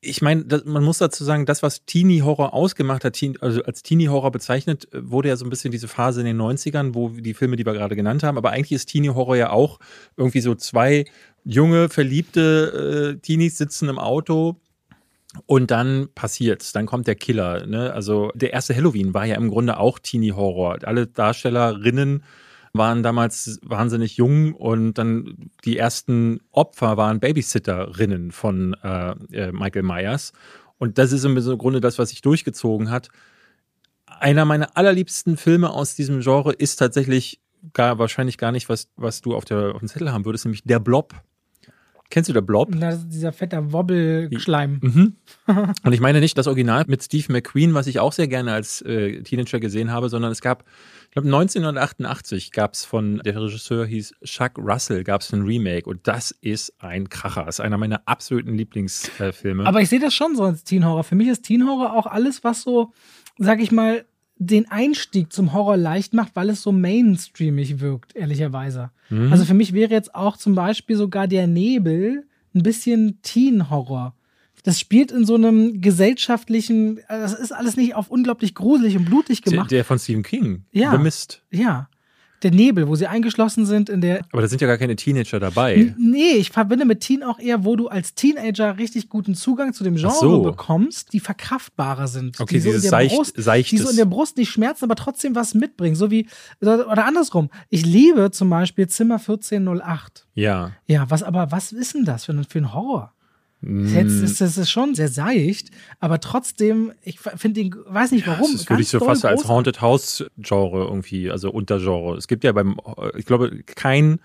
Ich meine, man muss dazu sagen, das, was Teenie-Horror ausgemacht hat, also als Teenie-Horror bezeichnet, wurde ja so ein bisschen diese Phase in den 90ern, wo die Filme, die wir gerade genannt haben, aber eigentlich ist Teenie-Horror ja auch irgendwie so zwei junge, verliebte Teenies sitzen im Auto und dann passiert's, dann kommt der Killer, ne? Also der erste Halloween war ja im Grunde auch Teenie-Horror. Alle Darstellerinnen waren damals wahnsinnig jung und dann die ersten Opfer waren Babysitterinnen von Michael Myers. Und das ist im Grunde das, was sich durchgezogen hat. Einer meiner allerliebsten Filme aus diesem Genre ist tatsächlich wahrscheinlich gar nicht, was du auf dem Zettel haben würdest, nämlich Der Blob. Kennst du Der Blob? Das ist dieser fette Wobbelschleim. Und ich meine nicht das Original mit Steve McQueen, was ich auch sehr gerne als Teenager gesehen habe, sondern es gab, ich glaube 1988 gab es von, der Regisseur hieß Chuck Russell, gab es ein Remake und das ist ein Kracher. Das ist einer meiner absoluten Lieblingsfilme. Aber ich sehe das schon so als Teen-Horror. Für mich ist Teen-Horror auch alles, was so, sag ich mal, den Einstieg zum Horror leicht macht, weil es so mainstreamig wirkt, ehrlicherweise. Mhm. Also für mich wäre jetzt auch zum Beispiel sogar Der Nebel ein bisschen Teen-Horror. Das spielt in so einem gesellschaftlichen, das ist alles nicht auf unglaublich gruselig und blutig gemacht. Der von Stephen King, The Mist. Ja. Der Nebel, wo sie eingeschlossen sind in der... Aber da sind ja gar keine Teenager dabei. Nee, ich verbinde mit Teen auch eher, wo du als Teenager richtig guten Zugang zu dem Genre bekommst, die verkraftbarer sind. Okay, die so dieses Seichtes. Die so in der Brust nicht schmerzen, aber trotzdem was mitbringen. So wie, oder andersrum. Ich liebe zum Beispiel Zimmer 1408. Ja. Ja, was ist denn das für ein Horror? Das ist schon sehr seicht, aber trotzdem, ich finde ihn, weiß nicht warum. Das würde ich so fast als Haunted House Genre irgendwie, also Untergenre. Es gibt ja ich glaube, kein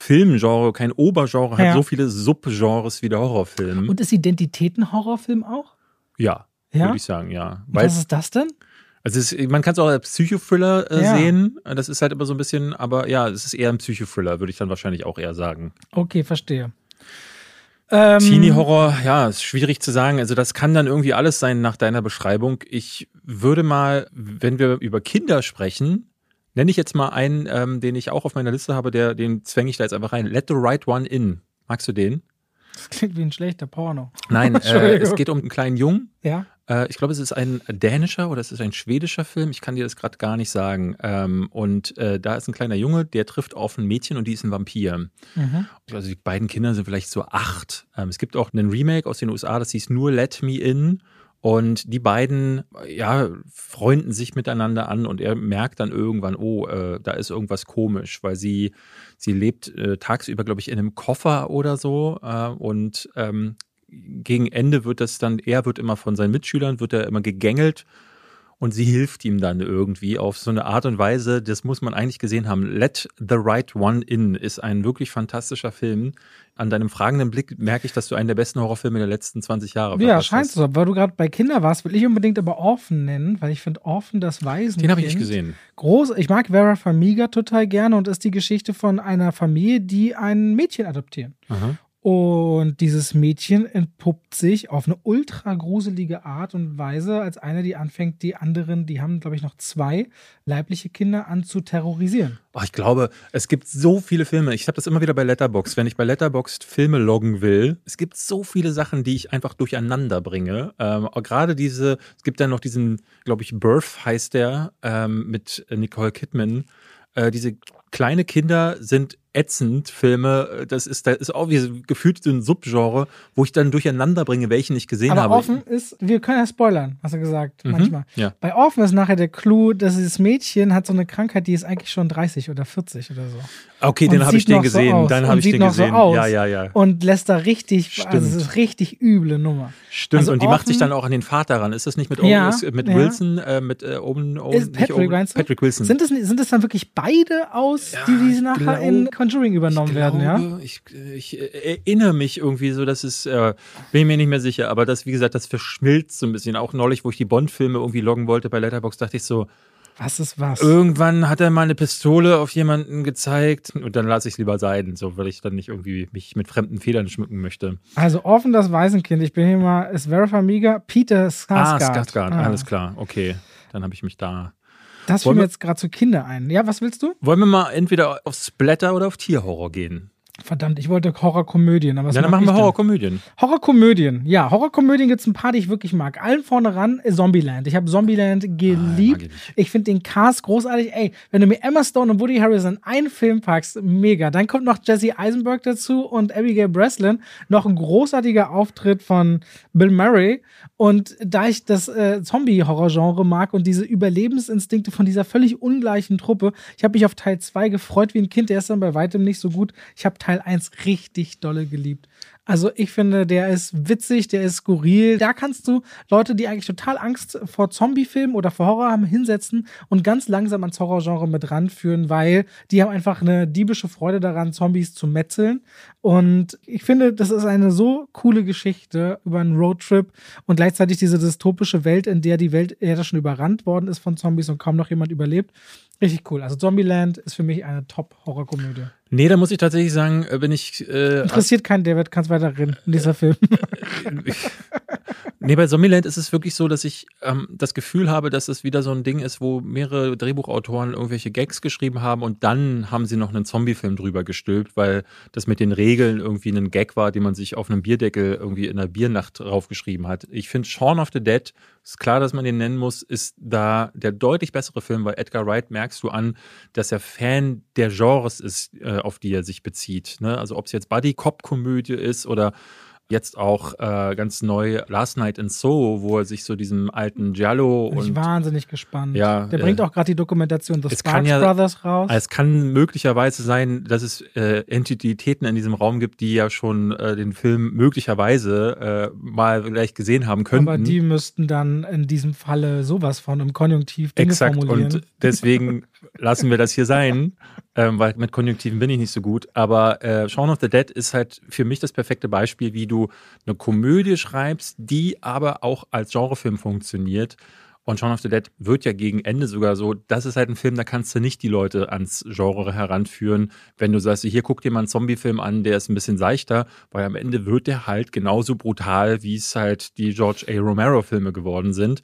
Filmgenre, kein Obergenre, hat so viele Subgenres wie der Horrorfilm. Und ist Identität ein Horrorfilm auch? Ja, würde ich sagen, ja. Und was ist das denn? Also man kann es auch als Psychothriller sehen, das ist halt immer so ein bisschen, aber ja, es ist eher ein Psychothriller, würde ich dann wahrscheinlich auch eher sagen. Okay, verstehe. Teenie-Horror, ja, ist schwierig zu sagen. Also das kann dann irgendwie alles sein nach deiner Beschreibung. Ich würde mal, wenn wir über Kinder sprechen, nenne ich jetzt mal einen, den ich auch auf meiner Liste habe, den zwänge ich da jetzt einfach rein. Let the Right One In. Magst du den? Das klingt wie ein schlechter Porno. Nein, es geht um einen kleinen Jungen. Ja. Ich glaube, es ist ein dänischer oder es ist ein schwedischer Film. Ich kann dir das gerade gar nicht sagen. Und da ist ein kleiner Junge, der trifft auf ein Mädchen und die ist ein Vampir. Mhm. Also die beiden Kinder sind vielleicht so 8. Es gibt auch einen Remake aus den USA, das hieß nur Let Me In. Und die beiden, ja, freunden sich miteinander an und er merkt dann irgendwann, da ist irgendwas komisch, weil sie lebt tagsüber, glaube ich, in einem Koffer oder so und gegen Ende wird das dann, er wird immer von seinen Mitschülern, wird er immer gegängelt und sie hilft ihm dann irgendwie auf so eine Art und Weise, das muss man eigentlich gesehen haben. Let the Right One In ist ein wirklich fantastischer Film. An deinem fragenden Blick merke ich, dass du einen der besten Horrorfilme der letzten 20 Jahre ja, scheint so. Weil du gerade bei Kinder warst, will ich unbedingt aber Orphan nennen, weil ich finde Orphan das Waisenkind. Den habe ich nicht gesehen. Groß, ich mag Vera Farmiga total gerne und ist die Geschichte von einer Familie, die ein Mädchen adoptieren. Aha. Und dieses Mädchen entpuppt sich auf eine ultra gruselige Art und Weise als eine, die anfängt, die anderen, die haben, glaube ich, noch 2 leibliche Kinder an zu terrorisieren. Oh, ich glaube, es gibt so viele Filme. Ich habe das immer wieder bei Letterboxd. Wenn ich bei Letterboxd Filme loggen will, es gibt so viele Sachen, die ich einfach durcheinander bringe. Gerade diese, es gibt dann noch diesen, glaube ich, Birth heißt der, mit Nicole Kidman. Diese kleine Kinder sind ätzend Filme, das ist auch wie gefühlt so ein Subgenre, wo ich dann durcheinander bringe, welchen ich gesehen habe. Aber Orphan ist, wir können ja spoilern, hast du gesagt, manchmal. Ja. Bei Orphan ist nachher der Clou, dass dieses Mädchen hat so eine Krankheit, die ist eigentlich schon 30 oder 40 oder so. Okay, dann habe ich den gesehen. Dann habe ich den gesehen. Ja. Und lässt da richtig, also es ist richtig üble Nummer. Stimmt, also und die macht sich dann auch an den Vater ran. Ist das nicht mit Wilson, mit Patrick Wilson? Sind das dann wirklich beide aus, die nachher in Conjuring übernommen werden, ja? Ich erinnere mich irgendwie so, dass es, bin ich mir nicht mehr sicher, aber das, wie gesagt, das verschmilzt so ein bisschen. Auch neulich, wo ich die Bond-Filme irgendwie loggen wollte bei Letterboxd, dachte ich so, was ist was? Irgendwann hat er mal eine Pistole auf jemanden gezeigt und dann lasse ich es lieber sein, so, weil ich dann nicht irgendwie mich mit fremden Federn schmücken möchte. Also offen das Waisenkind, ich bin hier mal, ist Vera Farmiga, Peter Skarsgård. Skarsgård, alles klar, okay, dann habe ich mich da... Das fiel mir jetzt gerade zu Kinder ein. Ja, was willst du? Wollen wir mal entweder auf Splatter oder auf Tierhorror gehen? Verdammt, ich wollte Horrorkomödien. Aber dann machen wir Horrorkomödien. Horrorkomödien, ja. Horrorkomödien gibt es ein paar, die ich wirklich mag. Allen vorne ran Zombieland. Ich habe Zombieland geliebt. Ich finde den Cast großartig. Ey, wenn du mir Emma Stone und Woody Harrelson in einen Film packst, mega. Dann kommt noch Jesse Eisenberg dazu und Abigail Breslin. Noch ein großartiger Auftritt von Bill Murray. Und da ich das Zombie-Horror-Genre mag und diese Überlebensinstinkte von dieser völlig ungleichen Truppe, ich habe mich auf Teil 2 gefreut wie ein Kind. Der ist dann bei weitem nicht so gut. Ich habe Teil 1 richtig dolle geliebt. Also ich finde, der ist witzig, der ist skurril. Da kannst du Leute, die eigentlich total Angst vor Zombie-Filmen oder vor Horror haben, hinsetzen und ganz langsam ans Horrorgenre mit ranführen, weil die haben einfach eine diebische Freude daran, Zombies zu metzeln. Und ich finde, das ist eine so coole Geschichte über einen Roadtrip und gleichzeitig diese dystopische Welt, in der die Welt ja schon überrannt worden ist von Zombies und kaum noch jemand überlebt. Richtig cool. Also Zombieland ist für mich eine Top-Horrorkomödie. Nee, da muss ich tatsächlich sagen, bin ich... interessiert keinen, David, kannst weiter reden in dieser Film. Nee, bei Zombieland ist es wirklich so, dass ich das Gefühl habe, dass es wieder so ein Ding ist, wo mehrere Drehbuchautoren irgendwelche Gags geschrieben haben und dann haben sie noch einen Zombie-Film drüber gestülpt, weil das mit den Regeln irgendwie ein Gag war, den man sich auf einem Bierdeckel irgendwie in einer Biernacht draufgeschrieben hat. Ich finde Shaun of the Dead, ist klar, dass man den nennen muss, ist da der deutlich bessere Film, weil Edgar Wright, merkst du an, dass er Fan der Genres ist, auf die er sich bezieht. Ne? Also ob es jetzt Buddy-Cop-Komödie ist oder jetzt auch ganz neu Last Night in Soho, wo er sich so diesem alten Giallo... Bin ich wahnsinnig gespannt. Ja, der bringt auch gerade die Dokumentation The Sparks Brothers raus. Es kann möglicherweise sein, dass es Entitäten in diesem Raum gibt, die ja schon den Film möglicherweise mal vielleicht gesehen haben könnten. Aber die müssten dann in diesem Falle sowas von im Konjunktiv Dinge formulieren. Exakt, und deswegen lassen wir das hier sein, weil mit Konjunktiven bin ich nicht so gut, aber Shaun of the Dead ist halt für mich das perfekte Beispiel, wie du eine Komödie schreibst, die aber auch als Genrefilm funktioniert. Und Shaun of the Dead wird ja gegen Ende sogar so, das ist halt ein Film, da kannst du nicht die Leute ans Genre heranführen, wenn du sagst, hier guck dir mal einen Zombie-Film an, der ist ein bisschen seichter, weil am Ende wird der halt genauso brutal, wie es halt die George A. Romero-Filme geworden sind.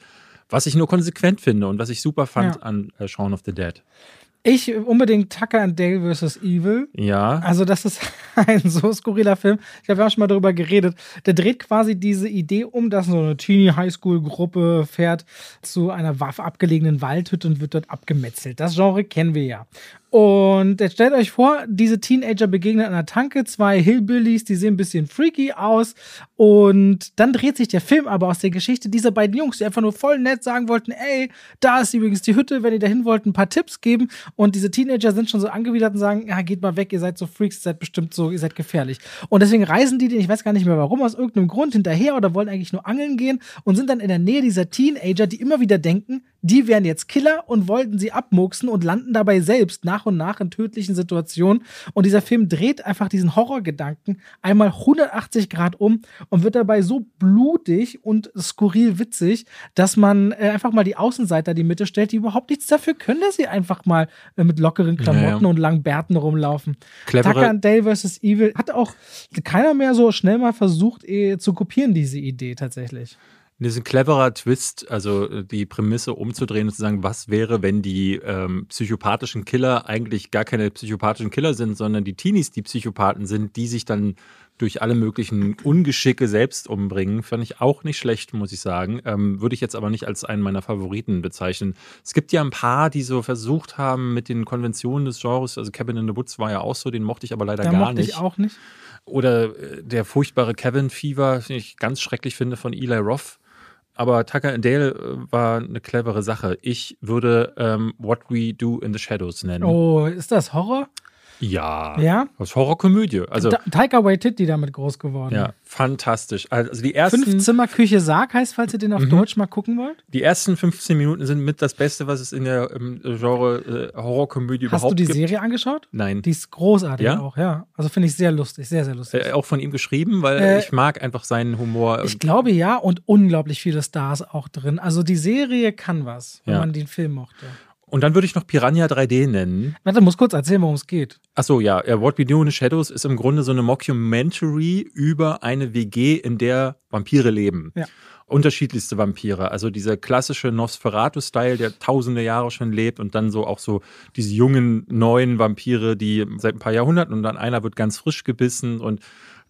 Was ich nur konsequent finde und was ich super fand an Shaun of the Dead. Ich unbedingt Tucker and Dale vs. Evil. Ja. Also das ist ein so skurriler Film. Ich habe ja auch schon mal darüber geredet. Der dreht quasi diese Idee um, dass so eine Teenie-Highschool-Gruppe fährt zu einer abgelegenen Waldhütte und wird dort abgemetzelt. Das Genre kennen wir ja. Und jetzt stellt euch vor, diese Teenager begegnen an der Tanke, zwei Hillbillies, die sehen ein bisschen freaky aus und dann dreht sich der Film aber aus der Geschichte dieser beiden Jungs, die einfach nur voll nett sagen wollten, ey, da ist übrigens die Hütte, wenn ihr dahin wollt, ein paar Tipps geben und diese Teenager sind schon so angewidert und sagen, ja, geht mal weg, ihr seid so Freaks, ihr seid bestimmt so, ihr seid gefährlich. Und deswegen reisen die, ich weiß gar nicht mehr warum, aus irgendeinem Grund hinterher oder wollen eigentlich nur angeln gehen und sind dann in der Nähe dieser Teenager, die immer wieder denken, die wären jetzt Killer und wollten sie abmurksen und landen dabei selbst nach und nach in tödlichen Situationen. Und dieser Film dreht einfach diesen Horrorgedanken einmal 180 Grad um und wird dabei so blutig und skurril witzig, dass man einfach mal die Außenseiter in die Mitte stellt, die überhaupt nichts dafür können, dass sie einfach mal mit lockeren Klamotten und langen Bärten rumlaufen. Tucker and Dale vs. Evil hat auch keiner mehr so schnell mal versucht zu kopieren, diese Idee tatsächlich. Das ist ein cleverer Twist, also die Prämisse umzudrehen und zu sagen, was wäre, wenn die psychopathischen Killer eigentlich gar keine psychopathischen Killer sind, sondern die Teenies, die Psychopathen sind, die sich dann durch alle möglichen Ungeschicke selbst umbringen. Fand ich auch nicht schlecht, muss ich sagen. Würde ich jetzt aber nicht als einen meiner Favoriten bezeichnen. Es gibt ja ein paar, die so versucht haben mit den Konventionen des Genres, also Cabin in the Woods war ja auch so, den mochte ich aber leider gar nicht. Den mochte ich auch nicht. Oder der furchtbare Cabin Fever, den ich ganz schrecklich finde, von Eli Roth. Aber Tucker and Dale war eine clevere Sache. Ich würde What We Do in the Shadows nennen. Oh, ist das Horror? Ja. Das ist Horrorkomödie. Also, Taika Waititi damit groß geworden. Ja, fantastisch. Also die ersten 5-Zimmer-Küche-Sarg heißt, falls ihr den auf Deutsch mal gucken wollt. Die ersten 15 Minuten sind mit das Beste, was es in der Genre Horrorkomödie überhaupt gibt. Hast du die Serie angeschaut? Nein. Die ist großartig auch, ja. Also finde ich sehr lustig, sehr, sehr lustig. Auch von ihm geschrieben, weil ich mag einfach seinen Humor. Ich glaube ja, und unglaublich viele Stars auch drin. Also die Serie kann was, wenn man den Film mochte. Und dann würde ich noch Piranha 3D nennen. Warte, muss kurz erzählen, worum es geht. Achso, ja. What We Do in the Shadows ist im Grunde so eine Mockumentary über eine WG, in der Vampire leben. Ja. Unterschiedlichste Vampire. Also dieser klassische Nosferatu-Style, der tausende Jahre schon lebt und dann so auch so diese jungen, neuen Vampire, die seit ein paar Jahrhunderten und dann einer wird ganz frisch gebissen und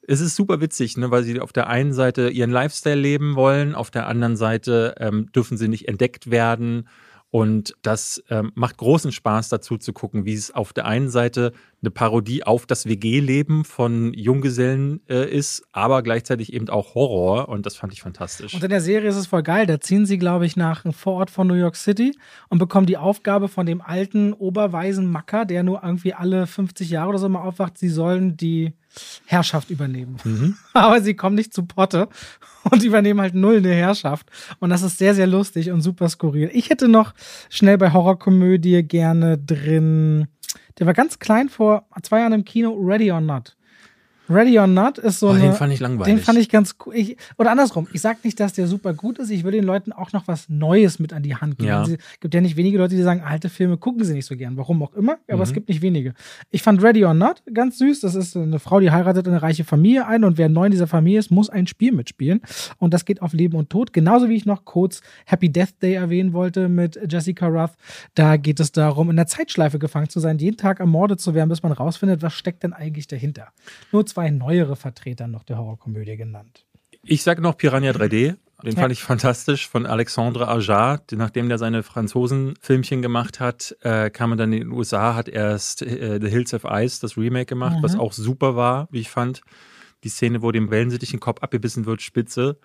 es ist super witzig, ne, weil sie auf der einen Seite ihren Lifestyle leben wollen, auf der anderen Seite dürfen sie nicht entdeckt werden. Und das macht großen Spaß, dazu zu gucken, wie es auf der einen Seite eine Parodie auf das WG-Leben von Junggesellen ist, aber gleichzeitig eben auch Horror. Und das fand ich fantastisch. Und in der Serie ist es voll geil. Da ziehen sie, glaube ich, nach einem Vorort von New York City und bekommen die Aufgabe von dem alten, oberweisen Macker, der nur irgendwie alle 50 Jahre oder so mal aufwacht, sie sollen die Herrschaft übernehmen. Aber sie kommen nicht zu Potte und übernehmen halt null eine Herrschaft. Und das ist sehr, sehr lustig und super skurril. Ich hätte noch schnell bei Horrorkomödie gerne drin, der war ganz klein vor 2 Jahren im Kino, Ready or Not. Ready or Not ist so den fand ich langweilig. Den fand ich ganz cool. Oder andersrum, ich sag nicht, dass der super gut ist, ich will den Leuten auch noch was Neues mit an die Hand geben. Es gibt ja nicht wenige Leute, die sagen, alte Filme gucken sie nicht so gern, warum auch immer, aber es gibt nicht wenige. Ich fand Ready or Not ganz süß, das ist eine Frau, die heiratet eine reiche Familie ein und wer neu in dieser Familie ist, muss ein Spiel mitspielen und das geht auf Leben und Tod, genauso wie ich noch kurz Happy Death Day erwähnen wollte mit Jessica Rath, da geht es darum, in der Zeitschleife gefangen zu sein, jeden Tag ermordet zu werden, bis man rausfindet, was steckt denn eigentlich dahinter. Nur 2 neuere Vertreter noch der Horrorkomödie genannt. Ich sage noch Piranha 3D. Den fand ich fantastisch, von Alexandre Aja. Nachdem der seine Franzosen-Filmchen gemacht hat, kam er dann in den USA, hat erst The Hills Have Eyes, das Remake gemacht, was auch super war, wie ich fand. Die Szene, wo dem wellensittichen Kopf abgebissen wird, spitze.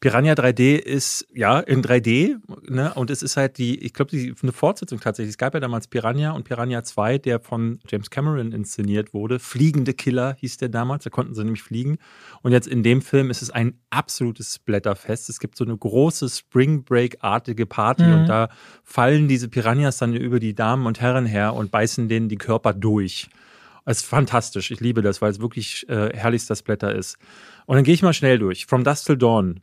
Piranha 3D ist, ja, in 3D, ne, und es ist halt die, ich glaube, eine Fortsetzung tatsächlich. Es gab ja damals Piranha und Piranha 2, der von James Cameron inszeniert wurde. Fliegende Killer hieß der damals, da konnten sie nämlich fliegen. Und jetzt in dem Film ist es ein absolutes Splatterfest. Es gibt so eine große Spring Break-artige Party, und da fallen diese Piranhas dann über die Damen und Herren her und beißen denen die Körper durch. Es ist fantastisch, ich liebe das, weil es wirklich herrlichster Splatter ist. Und dann gehe ich mal schnell durch. From Dusk Till Dawn.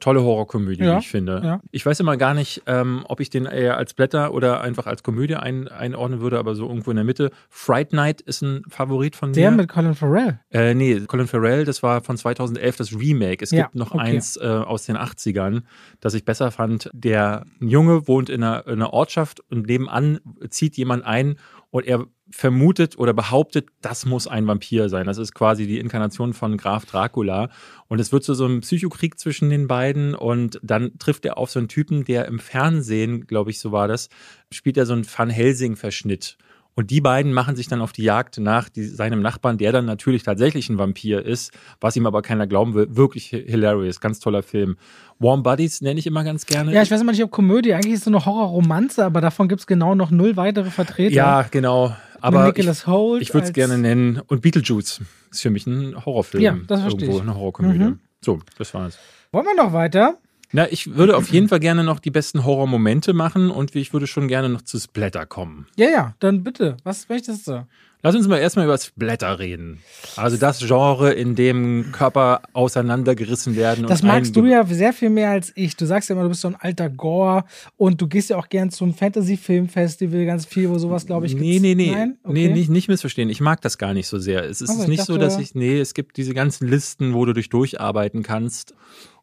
Tolle Horrorkomödie, ja, wie ich finde. Ja. Ich weiß immer gar nicht, ob ich den eher als Splatter oder einfach als Komödie einordnen würde, aber so irgendwo in der Mitte. Fright Night ist ein Favorit von mir. Der mit Colin Farrell? Nee, Colin Farrell, das war von 2011 das Remake. Es gibt noch eins aus den 80ern, das ich besser fand. Der Junge wohnt in einer Ortschaft und nebenan zieht jemand ein und er vermutet oder behauptet, das muss ein Vampir sein. Das ist quasi die Inkarnation von Graf Dracula. Und es wird so ein Psychokrieg zwischen den beiden. Und dann trifft er auf so einen Typen, der im Fernsehen, glaube ich, so war das, spielt er so einen Van Helsing-Verschnitt. Und die beiden machen sich dann auf die Jagd nach seinem Nachbarn, der dann natürlich tatsächlich ein Vampir ist, was ihm aber keiner glauben will. Wirklich hilarious, ganz toller Film. Warm Buddies nenne ich immer ganz gerne. Ja, ich weiß immer nicht, ob Komödie, eigentlich ist so eine Horrorromanze, aber davon gibt es genau noch 0 weitere Vertreter. Ja, genau. Aber ich würde es gerne nennen. Und Beetlejuice ist für mich ein Horrorfilm. Ja, das verstehe irgendwo, ich. Eine Horrorkomödie. So, das war's. Wollen wir noch weiter? Na, ich würde auf jeden Fall gerne noch die besten Horrormomente machen und ich würde schon gerne noch zu Splatter kommen. Ja, dann bitte. Was möchtest du? Lass uns mal erstmal über Splatter reden. Also das Genre, in dem Körper auseinandergerissen werden. Das magst du ja sehr viel mehr als ich. Du sagst ja immer, du bist so ein alter Gore und du gehst ja auch gern zum Fantasy-Film-Festival ganz viel, wo sowas, glaube ich, gibt. Nee. Nein? Okay. Nee, nicht missverstehen. Ich mag das gar nicht so sehr. Es ist nicht so, dass ich... Nee, es gibt diese ganzen Listen, wo du dich durcharbeiten kannst.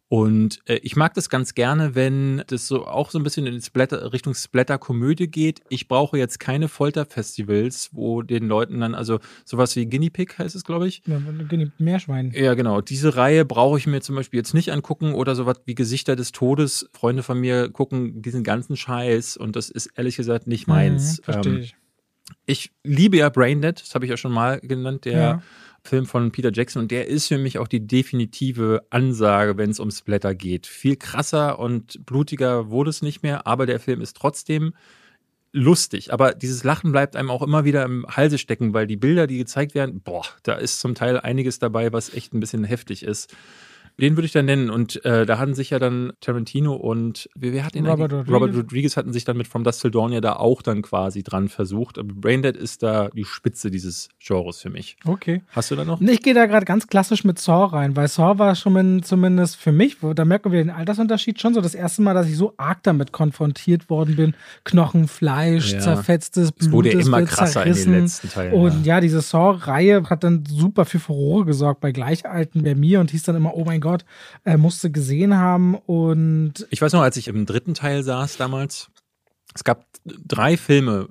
Und ich mag das ganz gerne, wenn das so auch so ein bisschen in Richtung Splatter-Komödie geht. Ich brauche jetzt keine Folterfestivals, wo den Leuten dann, also sowas wie Guinea Pig heißt es, glaube ich. Ja, Meerschwein. Ja, genau. Diese Reihe brauche ich mir zum Beispiel jetzt nicht angucken oder sowas wie Gesichter des Todes. Freunde von mir gucken diesen ganzen Scheiß und das ist ehrlich gesagt nicht meins. Verstehe ich. Ich liebe ja Braindead, das habe ich ja schon mal genannt, der Film von Peter Jackson, und der ist für mich auch die definitive Ansage, wenn es um Splatter geht. Viel krasser und blutiger wurde es nicht mehr, aber der Film ist trotzdem lustig. Aber dieses Lachen bleibt einem auch immer wieder im Halse stecken, weil die Bilder, die gezeigt werden, da ist zum Teil einiges dabei, was echt ein bisschen heftig ist. Den würde ich dann nennen, und da hatten sich ja dann Tarantino und wer hat ihn Robert Rodriguez hatten sich dann mit From Dusk Till Dawn ja da auch dann quasi dran versucht. Aber Braindead ist da die Spitze dieses Genres für mich. Okay. Hast du da noch? Ich gehe da gerade ganz klassisch mit Saw rein, weil Saw war schon zumindest für mich, da merken wir den Altersunterschied schon so, das erste Mal, dass ich so arg damit konfrontiert worden bin. Knochen, Fleisch, zerfetztes Blut, es wurde immer krasser zerrissen. In den letzten Teilen. Und ja, diese Saw-Reihe hat dann super viel Furore gesorgt bei Gleichalten, bei mir, und hieß dann immer, oh mein Gott, musste gesehen haben. Und ich weiß noch, als ich im 3. Teil saß damals, es gab 3 Filme.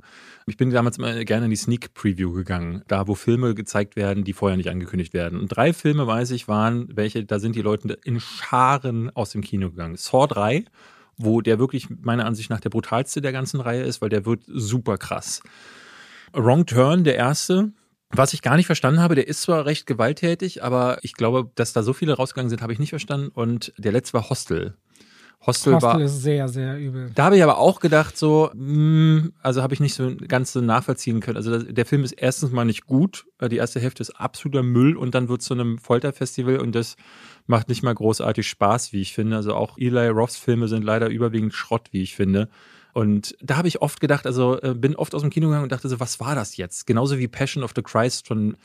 Ich bin damals immer gerne in die Sneak Preview gegangen, da wo Filme gezeigt werden, die vorher nicht angekündigt werden. Und 3 Filme, weiß ich, waren welche, da sind die Leute in Scharen aus dem Kino gegangen. Saw 3, wo der wirklich meiner Ansicht nach der brutalste der ganzen Reihe ist, weil der wird super krass. Wrong Turn, der erste. Was ich gar nicht verstanden habe, der ist zwar recht gewalttätig, aber ich glaube, dass da so viele rausgegangen sind, habe ich nicht verstanden. Und der letzte war Hostel. Hostel ist sehr, sehr übel. Da habe ich aber auch gedacht, habe ich nicht so ganz so nachvollziehen können. Also der Film ist erstens mal nicht gut. Die erste Hälfte ist absoluter Müll und dann wird es zu einem Folterfestival und das macht nicht mal großartig Spaß, wie ich finde. Also auch Eli Roths Filme sind leider überwiegend Schrott, wie ich finde. Und da habe ich oft gedacht, bin oft aus dem Kino gegangen und dachte so, was war das jetzt? Genauso wie Passion of the Christ von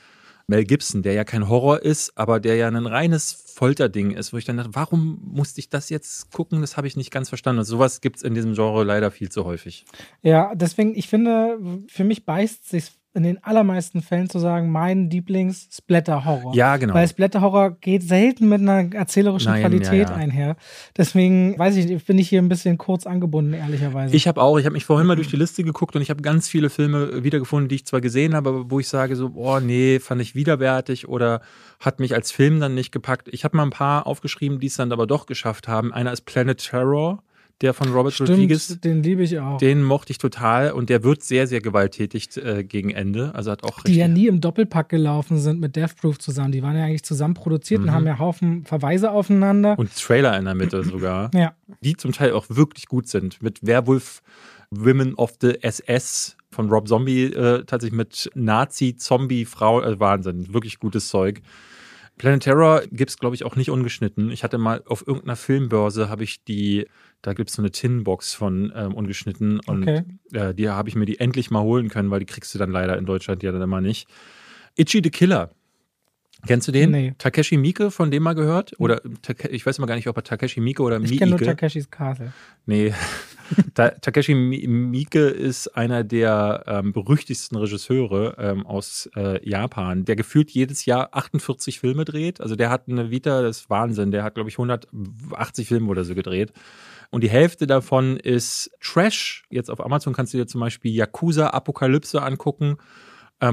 Mel Gibson, der ja kein Horror ist, aber der ja ein reines Folterding ist, wo ich dann dachte, warum musste ich das jetzt gucken? Das habe ich nicht ganz verstanden. Und sowas gibt es in diesem Genre leider viel zu häufig. Ja, deswegen, ich finde, für mich beißt es sich in den allermeisten Fällen zu sagen, mein Lieblings-Splatter-Horror. Ja, genau. Weil Splatter-Horror geht selten mit einer erzählerischen Qualität einher. Deswegen, weiß ich nicht, bin ich hier ein bisschen kurz angebunden, ehrlicherweise. Ich habe mich vorhin mal durch die Liste geguckt und ich habe ganz viele Filme wiedergefunden, die ich zwar gesehen habe, aber wo ich sage so, fand ich widerwärtig oder hat mich als Film dann nicht gepackt. Ich habe mal ein paar aufgeschrieben, die es dann aber doch geschafft haben. Einer ist Planet Terror. der von Robert Rodriguez. Den liebe ich auch. Den mochte ich total und der wird sehr, sehr gewalttätig gegen Ende. Also hat auch die ja nie im Doppelpack gelaufen sind mit Death Proof zusammen. Die waren ja eigentlich zusammen produziert und haben ja Haufen Verweise aufeinander. Und Trailer in der Mitte sogar. Ja. Die zum Teil auch wirklich gut sind. Mit Werwolf, Women of the SS von Rob Zombie, tatsächlich mit Nazi-Zombie-Frau. Wahnsinn, wirklich gutes Zeug. Planet Terror gibt's, glaube ich, auch nicht ungeschnitten. Ich hatte mal auf irgendeiner Filmbörse habe ich die, da gibt's so eine Tinbox von ungeschnitten und die habe ich mir die endlich mal holen können, weil die kriegst du dann leider in Deutschland ja dann immer nicht. Itchy the Killer. Kennst du den? Nee. Takeshi Miike, von dem mal gehört? Oder ich weiß immer gar nicht, ob er Takeshi Miike oder Miike. Ich kenne nur Takeshis Castle. Nee. Takeshi Miike ist einer der berüchtigsten Regisseure aus Japan, der gefühlt jedes Jahr 48 Filme dreht. Also der hat eine Vita, das ist Wahnsinn. Der hat, glaube ich, 180 Filme oder so gedreht. Und die Hälfte davon ist Trash. Jetzt auf Amazon kannst du dir zum Beispiel Yakuza Apokalypse angucken.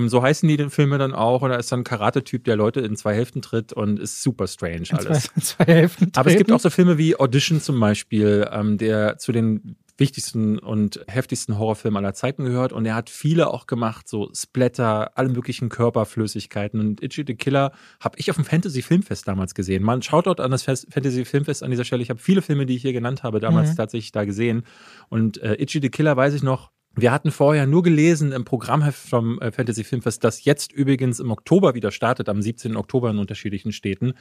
So heißen die den Filme dann auch. Und da ist dann ein Karate-Typ, der Leute in zwei Hälften tritt und ist super strange alles. In zwei Hälften treten. Aber es gibt auch so Filme wie Audition zum Beispiel, der zu den wichtigsten und heftigsten Horrorfilmen aller Zeiten gehört. Und er hat viele auch gemacht, so Splatter, alle möglichen Körperflüssigkeiten. Und Itchy the Killer habe ich auf dem Fantasy-Filmfest damals gesehen. Man schaut dort an das Fantasy-Filmfest an dieser Stelle. Ich habe viele Filme, die ich hier genannt habe, damals tatsächlich da gesehen. Und Itchy the Killer weiß ich noch, wir hatten vorher nur gelesen im Programmheft vom Fantasy Filmfest, das jetzt übrigens im Oktober wieder startet, am 17. Oktober in unterschiedlichen Städten.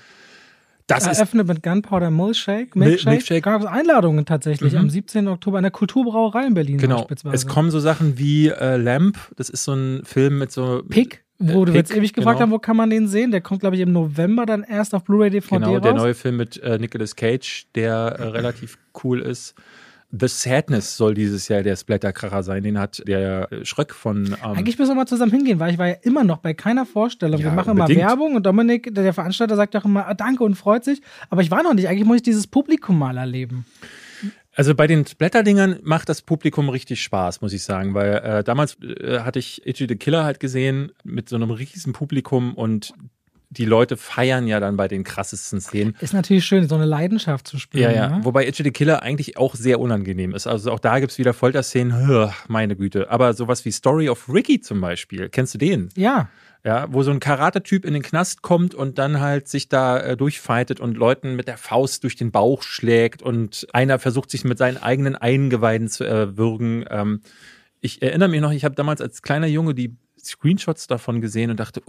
Das eröffnet mit Gunpowder Milkshake. Gab es Einladungen tatsächlich am 17. Oktober in der Kulturbrauerei in Berlin. Genau, es kommen so Sachen wie Lamp, das ist so ein Film mit so... Wo du jetzt ewig gefragt haben, wo kann man den sehen? Der kommt, glaube ich, im November dann erst auf Blu-ray DVD raus. Genau, der neue Film mit Nicolas Cage, der relativ cool ist. The Sadness soll dieses Jahr der Splatterkracher sein, den hat der Schröck von... Eigentlich müssen wir mal zusammen hingehen, weil ich war ja immer noch bei keiner Vorstellung. Ja, wir machen immer Werbung und Dominik, der Veranstalter, sagt auch immer danke und freut sich, aber ich war noch nicht, eigentlich muss ich dieses Publikum mal erleben. Also bei den Splatterdingern macht das Publikum richtig Spaß, muss ich sagen, weil damals hatte ich Itchy the Killer halt gesehen mit so einem riesen Publikum und die Leute feiern ja dann bei den krassesten Szenen. Ist natürlich schön, so eine Leidenschaft zu spüren. Ja. Ne? Wobei Itchy the Killer eigentlich auch sehr unangenehm ist. Also auch da gibt es wieder Folterszenen, meine Güte. Aber sowas wie Story of Ricky zum Beispiel, kennst du den? Ja, wo so ein Karate-Typ in den Knast kommt und dann halt sich da durchfightet und Leuten mit der Faust durch den Bauch schlägt und einer versucht, sich mit seinen eigenen Eingeweiden zu würgen. Ich erinnere mich noch, ich habe damals als kleiner Junge die Screenshots davon gesehen und dachte,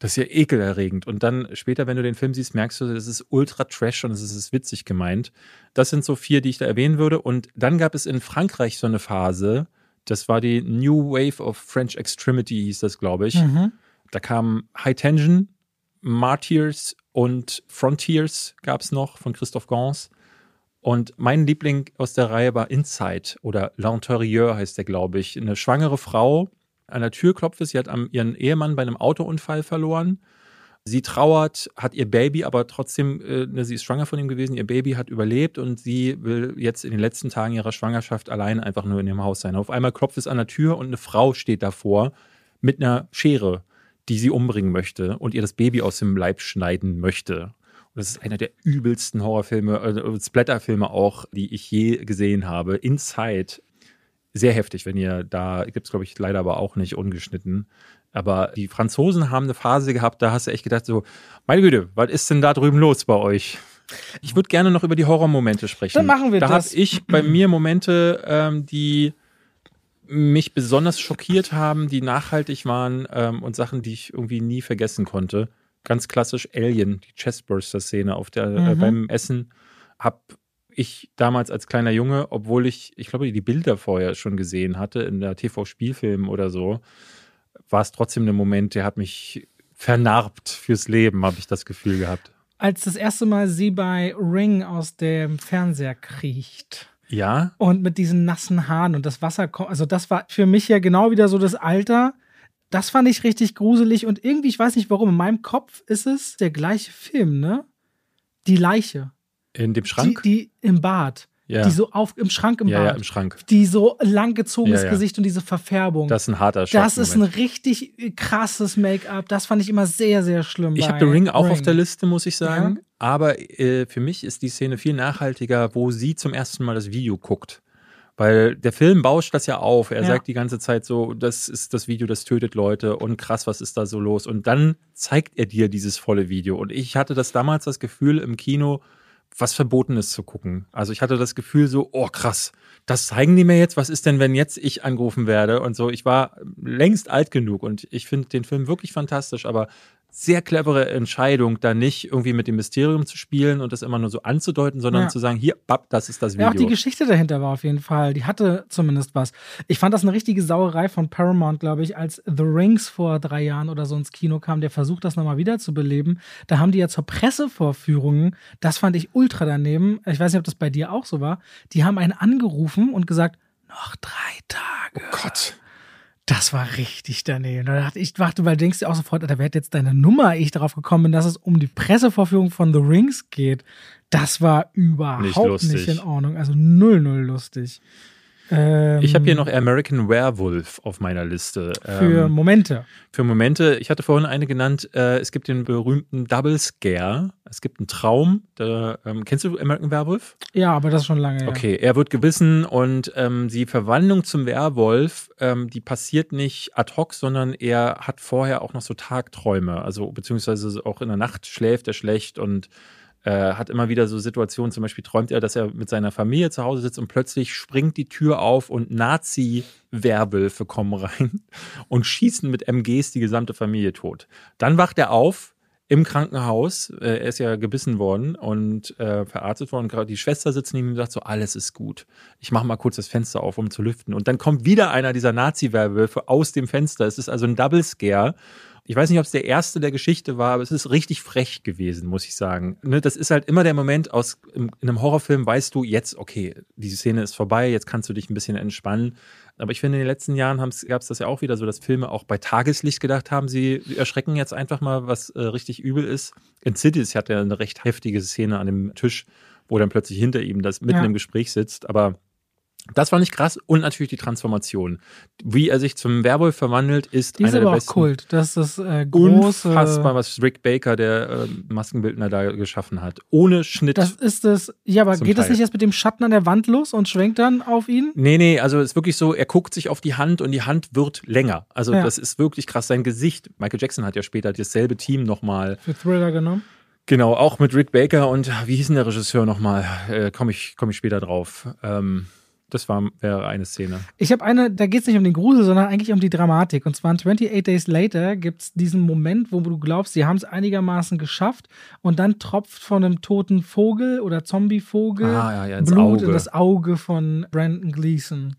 das ist ja ekelerregend. Und dann später, wenn du den Film siehst, merkst du, das ist ultra trash und es ist witzig gemeint. Das sind so 4, die ich da erwähnen würde. Und dann gab es in Frankreich so eine Phase, das war die New Wave of French Extremity, hieß das, glaube ich. Da kamen High Tension, Martyrs und Frontiers gab es noch von Christophe Gans. Und mein Liebling aus der Reihe war Inside oder L'Intérieur heißt der, glaube ich. Eine schwangere Frau, an der Tür klopft es, sie hat ihren Ehemann bei einem Autounfall verloren. Sie trauert, hat ihr Baby, aber trotzdem, sie ist schwanger von ihm gewesen, ihr Baby hat überlebt und sie will jetzt in den letzten Tagen ihrer Schwangerschaft allein einfach nur in ihrem Haus sein. Auf einmal klopft es an der Tür und eine Frau steht davor mit einer Schere, die sie umbringen möchte und ihr das Baby aus dem Leib schneiden möchte. Und das ist einer der übelsten Horrorfilme, Splatterfilme auch, die ich je gesehen habe. Inside. Sehr heftig, wenn ihr da, gibt's glaube ich leider aber auch nicht ungeschnitten, aber die Franzosen haben eine Phase gehabt, da hast du echt gedacht so, meine Güte, was ist denn da drüben los bei euch? Ich würde gerne noch über die Horrormomente sprechen. Dann machen wir das. Da habe ich bei mir Momente, die mich besonders schockiert haben, die nachhaltig waren und Sachen, die ich irgendwie nie vergessen konnte. Ganz klassisch Alien, die Chestburster-Szene auf der, beim Essen, ich damals als kleiner Junge, obwohl ich glaube, die Bilder vorher schon gesehen hatte, in der TV-Spielfilm oder so, war es trotzdem ein Moment, der hat mich vernarbt fürs Leben, habe ich das Gefühl gehabt. Als das erste Mal sie bei Ring aus dem Fernseher kriecht. Ja. Und mit diesen nassen Haaren und das Wasser kommt, also das war für mich ja genau wieder so das Alter. Das fand ich richtig gruselig und irgendwie, ich weiß nicht warum, in meinem Kopf ist es der gleiche Film, ne? Die Leiche. In dem Schrank? Die im Bad. Ja. Die so im Schrank im Bad. Ja, im Schrank. Die so langgezogenes Gesicht und diese Verfärbung. Das ist ein harter Schock. Das ist ein richtig krasses Make-up. Das fand ich immer sehr, sehr schlimm. Ich habe The Ring auch auf der Liste, muss ich sagen. Ja. Aber für mich ist die Szene viel nachhaltiger, wo sie zum ersten Mal das Video guckt. Weil der Film bauscht das ja auf. Er sagt die ganze Zeit so, das ist das Video, das tötet Leute und krass, was ist da so los? Und dann zeigt er dir dieses volle Video. Und ich hatte damals das Gefühl im Kino, was Verbotenes zu gucken. Also ich hatte das Gefühl so, oh krass, das zeigen die mir jetzt, was ist denn, wenn jetzt ich angerufen werde und so. Ich war längst alt genug und ich finde den Film wirklich fantastisch, aber sehr clevere Entscheidung, da nicht irgendwie mit dem Mysterium zu spielen und das immer nur so anzudeuten, sondern zu sagen, hier, bap, das ist das Video. Ja, auch die Geschichte dahinter war auf jeden Fall, die hatte zumindest was. Ich fand das eine richtige Sauerei von Paramount, glaube ich, als The Rings vor 3 Jahren oder so ins Kino kam, der versucht, das nochmal wieder zu beleben. Da haben die ja zur Pressevorführungen, das fand ich ultra daneben, ich weiß nicht, ob das bei dir auch so war, die haben einen angerufen und gesagt, noch 3 Tage. Oh Gott. Das war richtig daneben. Ich dachte, weil du denkst dir auch sofort, da wäre jetzt deine Nummer, ich darauf gekommen bin, dass es um die Pressevorführung von The Rings geht. Das war überhaupt nicht in Ordnung. Also 0-0 lustig. Ich habe hier noch American Werewolf auf meiner Liste. Für Momente. Für Momente. Ich hatte vorhin eine genannt, es gibt den berühmten Double Scare. Es gibt einen Traum. Kennst du American Werewolf? Ja, aber das ist schon lange. Okay, er wird gebissen und die Verwandlung zum Werwolf, die passiert nicht ad hoc, sondern er hat vorher auch noch so Tagträume. Also beziehungsweise auch in der Nacht schläft er schlecht und hat immer wieder so Situationen, zum Beispiel träumt er, dass er mit seiner Familie zu Hause sitzt und plötzlich springt die Tür auf und Nazi-Werwölfe kommen rein und schießen mit MGs die gesamte Familie tot. Dann wacht er auf im Krankenhaus, er ist ja gebissen worden und verarztet worden. Gerade die Schwester sitzt neben ihm und sagt so, alles ist gut. Ich mache mal kurz das Fenster auf, um zu lüften. Und dann kommt wieder einer dieser Nazi-Werwölfe aus dem Fenster. Es ist also ein Double Scare. Ich weiß nicht, ob es der erste der Geschichte war, aber es ist richtig frech gewesen, muss ich sagen. Ne, das ist halt immer der Moment, in einem Horrorfilm weißt du jetzt, okay, diese Szene ist vorbei, jetzt kannst du dich ein bisschen entspannen. Aber ich finde, in den letzten Jahren gab es das ja auch wieder so, dass Filme auch bei Tageslicht gedacht haben, sie erschrecken jetzt einfach mal, was richtig übel ist. In Cities hat er eine recht heftige Szene an dem Tisch, wo dann plötzlich hinter ihm das mitten im Gespräch sitzt, aber das fand ich krass und natürlich die Transformation. Wie er sich zum Werwolf verwandelt, ist einer der besten. Die ist aber auch Kult. Das ist das große... Unfassbar, was Rick Baker, der Maskenbildner, da geschaffen hat. Ohne Schnitt. Das ist das... Ja, aber geht das nicht erst mit dem Schatten an der Wand los und schwenkt dann auf ihn? Nee, also es ist wirklich so, er guckt sich auf die Hand und die Hand wird länger. Also das ist wirklich krass. Sein Gesicht, Michael Jackson hat ja später dasselbe Team nochmal... Für Thriller genommen. Genau, auch mit Rick Baker und wie hieß denn der Regisseur nochmal? Komm ich später drauf. Das wäre eine Szene. Ich habe eine, da geht es nicht um den Grusel, sondern eigentlich um die Dramatik. Und zwar in 28 Days Later gibt es diesen Moment, wo du glaubst, sie haben es einigermaßen geschafft und dann tropft von einem toten Vogel oder Zombie-Vogel Blut in das Auge von Brendan Gleeson.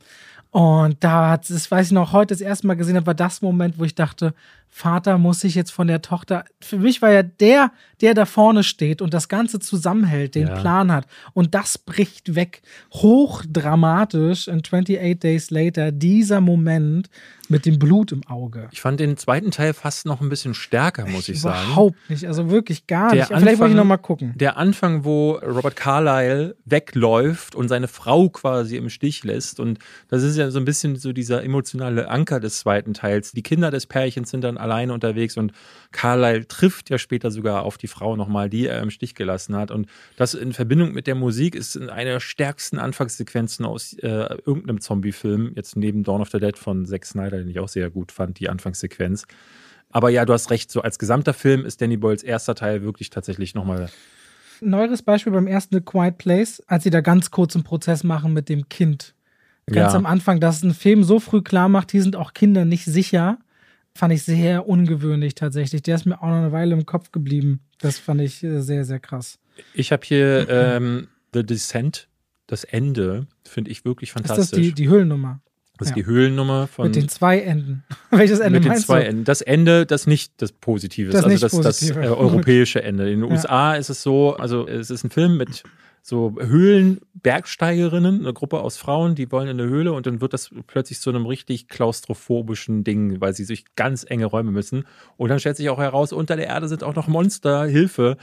Und das weiß ich noch, heute das erste Mal gesehen habe, war das Moment, wo ich dachte, Vater muss sich jetzt von der Tochter, für mich war ja der da vorne steht und das Ganze zusammenhält, den Plan hat. Und das bricht weg. Hochdramatisch in 28 Days Later, dieser Moment mit dem Blut im Auge. Ich fand den zweiten Teil fast noch ein bisschen stärker, muss ich sagen. Überhaupt nicht, also wirklich gar nicht. Vielleicht wollte ich nochmal gucken. Der Anfang, wo Robert Carlyle wegläuft und seine Frau quasi im Stich lässt und das ist ja so ein bisschen so dieser emotionale Anker des zweiten Teils. Die Kinder des Pärchens sind dann alleine unterwegs und Carlyle trifft ja später sogar auf die Frau nochmal, die er im Stich gelassen hat. Und das in Verbindung mit der Musik ist eine der stärksten Anfangssequenzen aus irgendeinem Zombie-Film. Jetzt neben Dawn of the Dead von Zack Snyder, den ich auch sehr gut fand, die Anfangssequenz. Aber ja, du hast recht, so als gesamter Film ist Danny Boyles erster Teil wirklich tatsächlich nochmal... Neueres Beispiel beim ersten A Quiet Place, als sie da ganz kurz einen Prozess machen mit dem Kind. Ganz am Anfang, dass ein Film so früh klar macht, hier sind auch Kinder nicht sicher, fand ich sehr ungewöhnlich tatsächlich. Der ist mir auch noch eine Weile im Kopf geblieben. Das fand ich sehr, sehr krass. Ich habe hier The Descent, das Ende, finde ich wirklich fantastisch. Ist das die Höhlennummer? Das ist die Höhlennummer von... Mit den 2 Enden. Welches Ende meinst du? Mit den 2 Enden. Das Ende, das nicht das Positive ist, also das europäische Ende. In den USA ist es so, also es ist ein Film mit... so Höhlenbergsteigerinnen, eine Gruppe aus Frauen, die wollen in eine Höhle und dann wird das plötzlich zu einem richtig klaustrophobischen Ding, weil sie durch ganz enge Räume müssen. Und dann stellt sich auch heraus, unter der Erde sind auch noch Monster, Hilfe.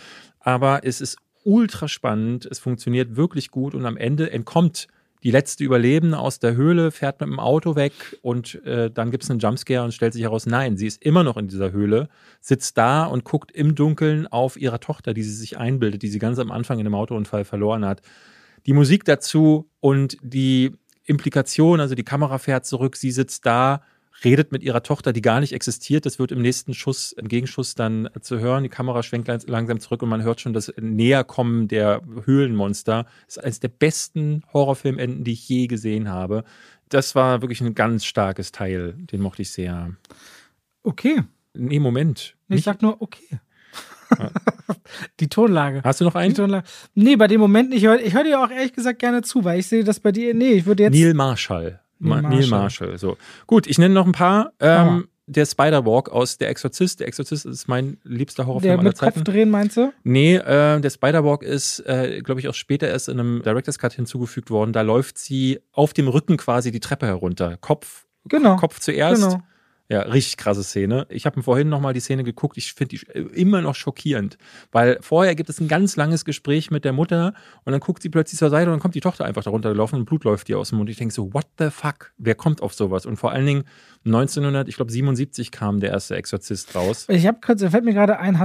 Aber es ist ultra spannend, es funktioniert wirklich gut und am Ende entkommt die letzte Überlebende aus der Höhle, fährt mit dem Auto weg und dann gibt es einen Jumpscare und stellt sich heraus, nein, sie ist immer noch in dieser Höhle, sitzt da und guckt im Dunkeln auf ihrer Tochter, die sie sich einbildet, die sie ganz am Anfang in einem Autounfall verloren hat. Die Musik dazu und die Implikation, also die Kamera fährt zurück, sie sitzt da, redet mit ihrer Tochter, die gar nicht existiert. Das wird im nächsten Schuss, im Gegenschuss dann zu hören. Die Kamera schwenkt langsam zurück und man hört schon das Näherkommen der Höhlenmonster. Das ist eines der besten Horrorfilmenden, die ich je gesehen habe. Das war wirklich ein ganz starkes Teil. Den mochte ich sehr. Okay. Nee, Moment. Ich sag nur okay. Ja. Die Tonlage. Hast du noch einen? Die Tonlage. Nee, bei dem Moment nicht. Ich höre dir auch ehrlich gesagt gerne zu, weil ich sehe das bei dir. Nee, ich würde jetzt... Neil Marshall. So. Gut, ich nenne noch ein paar. Der Spider-Walk aus Der Exorzist. Der Exorzist ist mein liebster Horrorfilm aller Zeiten. Der mit Kopfdrehen, meinst du? Nee, der Spider-Walk ist, glaube ich, auch später erst in einem Director's Cut hinzugefügt worden. Da läuft sie auf dem Rücken quasi die Treppe herunter. Kopf zuerst. Genau. Ja, richtig krasse Szene. Ich habe vorhin nochmal die Szene geguckt. Ich finde die immer noch schockierend, weil vorher gibt es ein ganz langes Gespräch mit der Mutter und dann guckt sie plötzlich zur Seite und dann kommt die Tochter einfach da runtergelaufen und Blut läuft ihr aus dem Mund. Ich denke so, what the fuck? Wer kommt auf sowas? Und vor allen Dingen 1977 kam der erste Exorzist raus. Fällt mir gerade ein,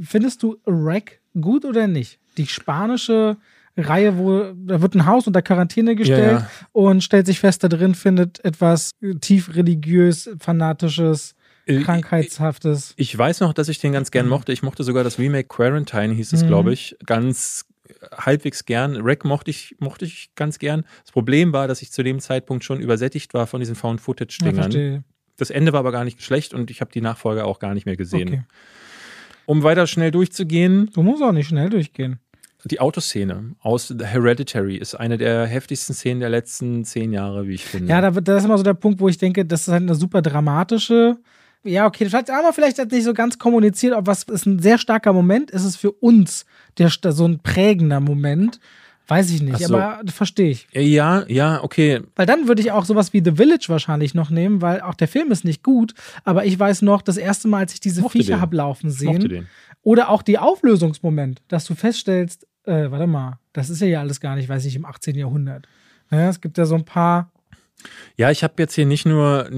findest du Wreck gut oder nicht? Die spanische Reihe, wo da wird ein Haus unter Quarantäne gestellt und stellt sich fest, da drin findet etwas tief religiös, fanatisches, krankheitshaftes. Ich weiß noch, dass ich den ganz gern mochte. Ich mochte sogar das Remake Quarantine, hieß es, glaube ich, ganz halbwegs gern. Wreck mochte ich ganz gern. Das Problem war, dass ich zu dem Zeitpunkt schon übersättigt war von diesen Found-Footage-Dingern. Ja, das Ende war aber gar nicht schlecht und ich habe die Nachfolge auch gar nicht mehr gesehen. Okay. Um weiter schnell durchzugehen. Du musst auch nicht schnell durchgehen. Die Autoszene aus Hereditary ist eine der heftigsten Szenen der letzten 10 Jahre, wie ich finde. Ja, das ist immer so der Punkt, wo ich denke, das ist halt eine super dramatische. Ja, okay, vielleicht hat nicht so ganz kommuniziert, ob was ist ein sehr starker Moment. Ist es für uns so ein prägender Moment? Weiß ich nicht, so. Aber verstehe ich. Ja, okay. Weil dann würde ich auch sowas wie The Village wahrscheinlich noch nehmen, weil auch der Film ist nicht gut, aber ich weiß noch, das erste Mal, als ich diese Viecher habe laufen sehen. Oder auch die Auflösungsmoment, dass du feststellst, warte mal, das ist ja alles gar nicht, weiß ich, im 18. Jahrhundert. Naja, es gibt ja so ein paar. Ja, ich habe jetzt hier nicht nur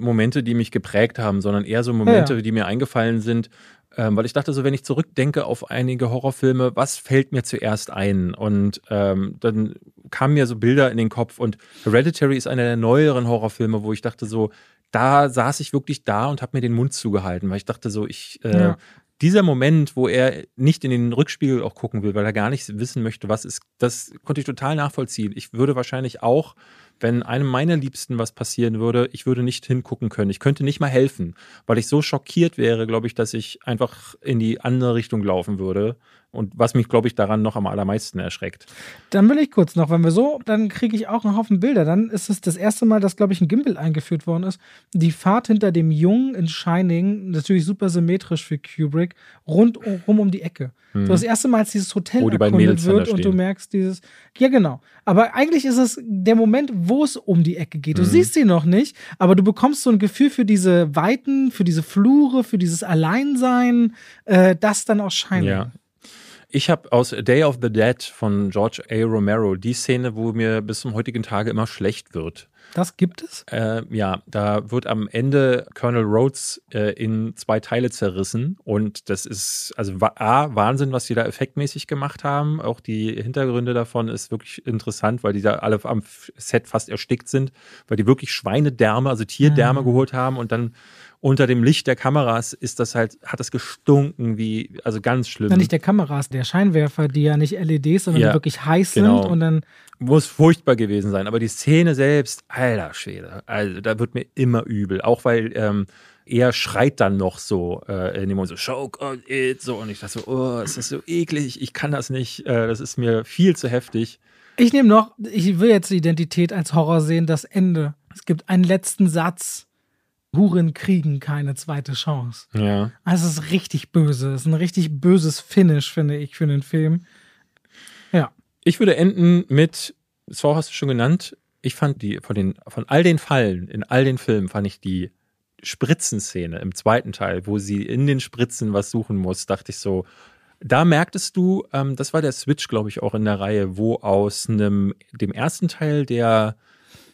Momente, die mich geprägt haben, sondern eher so Momente, die mir eingefallen sind, weil ich dachte so, wenn ich zurückdenke auf einige Horrorfilme, was fällt mir zuerst ein? Und dann kamen mir so Bilder in den Kopf und Hereditary ist einer der neueren Horrorfilme, wo ich dachte so, da saß ich wirklich da und habe mir den Mund zugehalten, weil ich dachte so, dieser Moment, wo er nicht in den Rückspiegel auch gucken will, weil er gar nicht wissen möchte, was ist, das konnte ich total nachvollziehen. Ich würde wahrscheinlich auch, wenn einem meiner Liebsten was passieren würde, ich würde nicht hingucken können. Ich könnte nicht mal helfen, weil ich so schockiert wäre, glaube ich, dass ich einfach in die andere Richtung laufen würde. Und was mich, glaube ich, daran noch am allermeisten erschreckt. Dann will ich kurz noch, wenn wir so, dann kriege ich auch einen Haufen Bilder. Dann ist es das erste Mal, dass, glaube ich, ein Gimbal eingeführt worden ist. Die Fahrt hinter dem Jungen in Shining, natürlich super symmetrisch für Kubrick, rundum um die Ecke. Hm. So das erste Mal, als dieses Hotel erkundet wird und du merkst dieses... Ja, genau. Aber eigentlich ist es der Moment, wo es um die Ecke geht. Du siehst sie noch nicht, aber du bekommst so ein Gefühl für diese Weiten, für diese Flure, für dieses Alleinsein, das dann auch Shining. Ja. Ich habe aus Day of the Dead von George A. Romero die Szene, wo mir bis zum heutigen Tage immer schlecht wird. Das gibt es? Ja, da wird am Ende Colonel Rhodes in 2 Teile zerrissen und das ist also Wahnsinn, was die da effektmäßig gemacht haben. Auch die Hintergründe davon ist wirklich interessant, weil die da alle am Set fast erstickt sind, weil die wirklich Schweinedärme, also Tierdärme geholt haben und dann unter dem Licht der Kameras hat das gestunken wie, also ganz schlimm. Ja, nicht der Kameras, der Scheinwerfer, die ja nicht LEDs, sondern die wirklich heiß sind und dann. Muss furchtbar gewesen sein, aber die Szene selbst, alter Schwede, also da wird mir immer übel, auch weil er schreit dann noch so in dem Moment so, choke on it, so und ich dachte so, oh, ist das so eklig, ich kann das nicht, das ist mir viel zu heftig. Ich nehme noch, ich will jetzt die Identität als Horror sehen, das Ende. Es gibt einen letzten Satz. Huren kriegen keine zweite Chance. Ja. Also es ist richtig böse. Es ist ein richtig böses Finish, finde ich, für den Film. Ja. Ich würde enden mit, Saw hast du schon genannt, ich fand die, von all den Fallen, in all den Filmen fand ich die Spritzenszene im 2. Teil, wo sie in den Spritzen was suchen muss, dachte ich so, Da merktest du, das war der Switch, glaube ich, auch in der Reihe, wo aus dem ersten Teil, der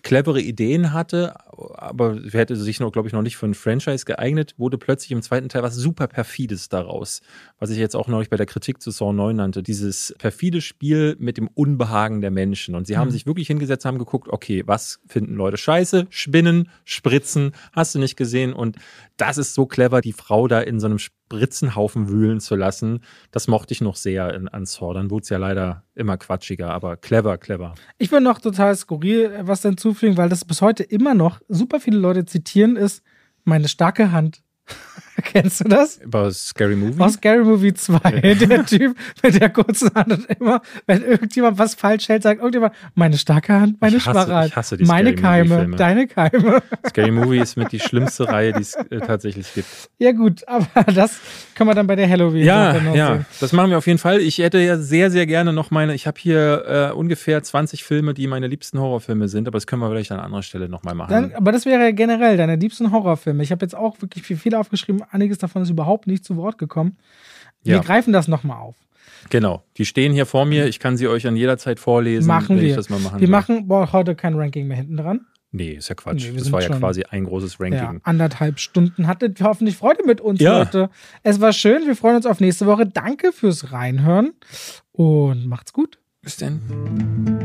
clevere Ideen hatte, aber hätte sich noch, glaube ich, noch nicht für ein Franchise geeignet, wurde plötzlich im zweiten Teil was super Perfides daraus. Was ich jetzt auch neulich bei der Kritik zu Saw 9 nannte, dieses perfide Spiel mit dem Unbehagen der Menschen. Und sie haben sich wirklich hingesetzt, haben geguckt, okay, was finden Leute scheiße? Spinnen, Spritzen, hast du nicht gesehen? Und das ist so clever, die Frau da in so einem Spritzenhaufen wühlen zu lassen. Das mochte ich noch sehr an Saw. Dann wurde es ja leider immer quatschiger, aber clever. Ich bin noch total skurril, was hinzufügen, weil das bis heute immer noch super viele Leute zitieren, ist meine starke Hand. Kennst du das? Aus Scary Movie? Aus Scary Movie 2. Ja. Der Typ mit der kurzen Hand und immer, wenn irgendjemand was falsch hält, sagt irgendjemand, meine starke Hand, meine schwache Hand, ich hasse die meine Keime, deine Keime. Scary Movie ist mit die schlimmste Reihe, die es tatsächlich gibt. Ja gut, aber das kann man dann bei der Halloween sehen. Das machen wir auf jeden Fall. Ich hätte ja sehr, sehr gerne noch ich habe hier ungefähr 20 Filme, die meine liebsten Horrorfilme sind, aber das können wir vielleicht an anderer Stelle nochmal machen. Aber das wäre ja generell deine liebsten Horrorfilme. Ich habe jetzt auch wirklich viele aufgeschrieben, einiges davon ist überhaupt nicht zu Wort gekommen. Wir greifen das nochmal auf. Genau, die stehen hier vor mir, ich kann sie euch an jeder Zeit vorlesen, wenn ich das mal machen will. Wir machen heute kein Ranking mehr hinten dran. Nee, ist ja Quatsch. Das war ja quasi ein großes Ranking. Ja, 1,5 Stunden. Hattet hoffentlich Freude mit uns heute. Es war schön, wir freuen uns auf nächste Woche. Danke fürs Reinhören und macht's gut. Bis denn.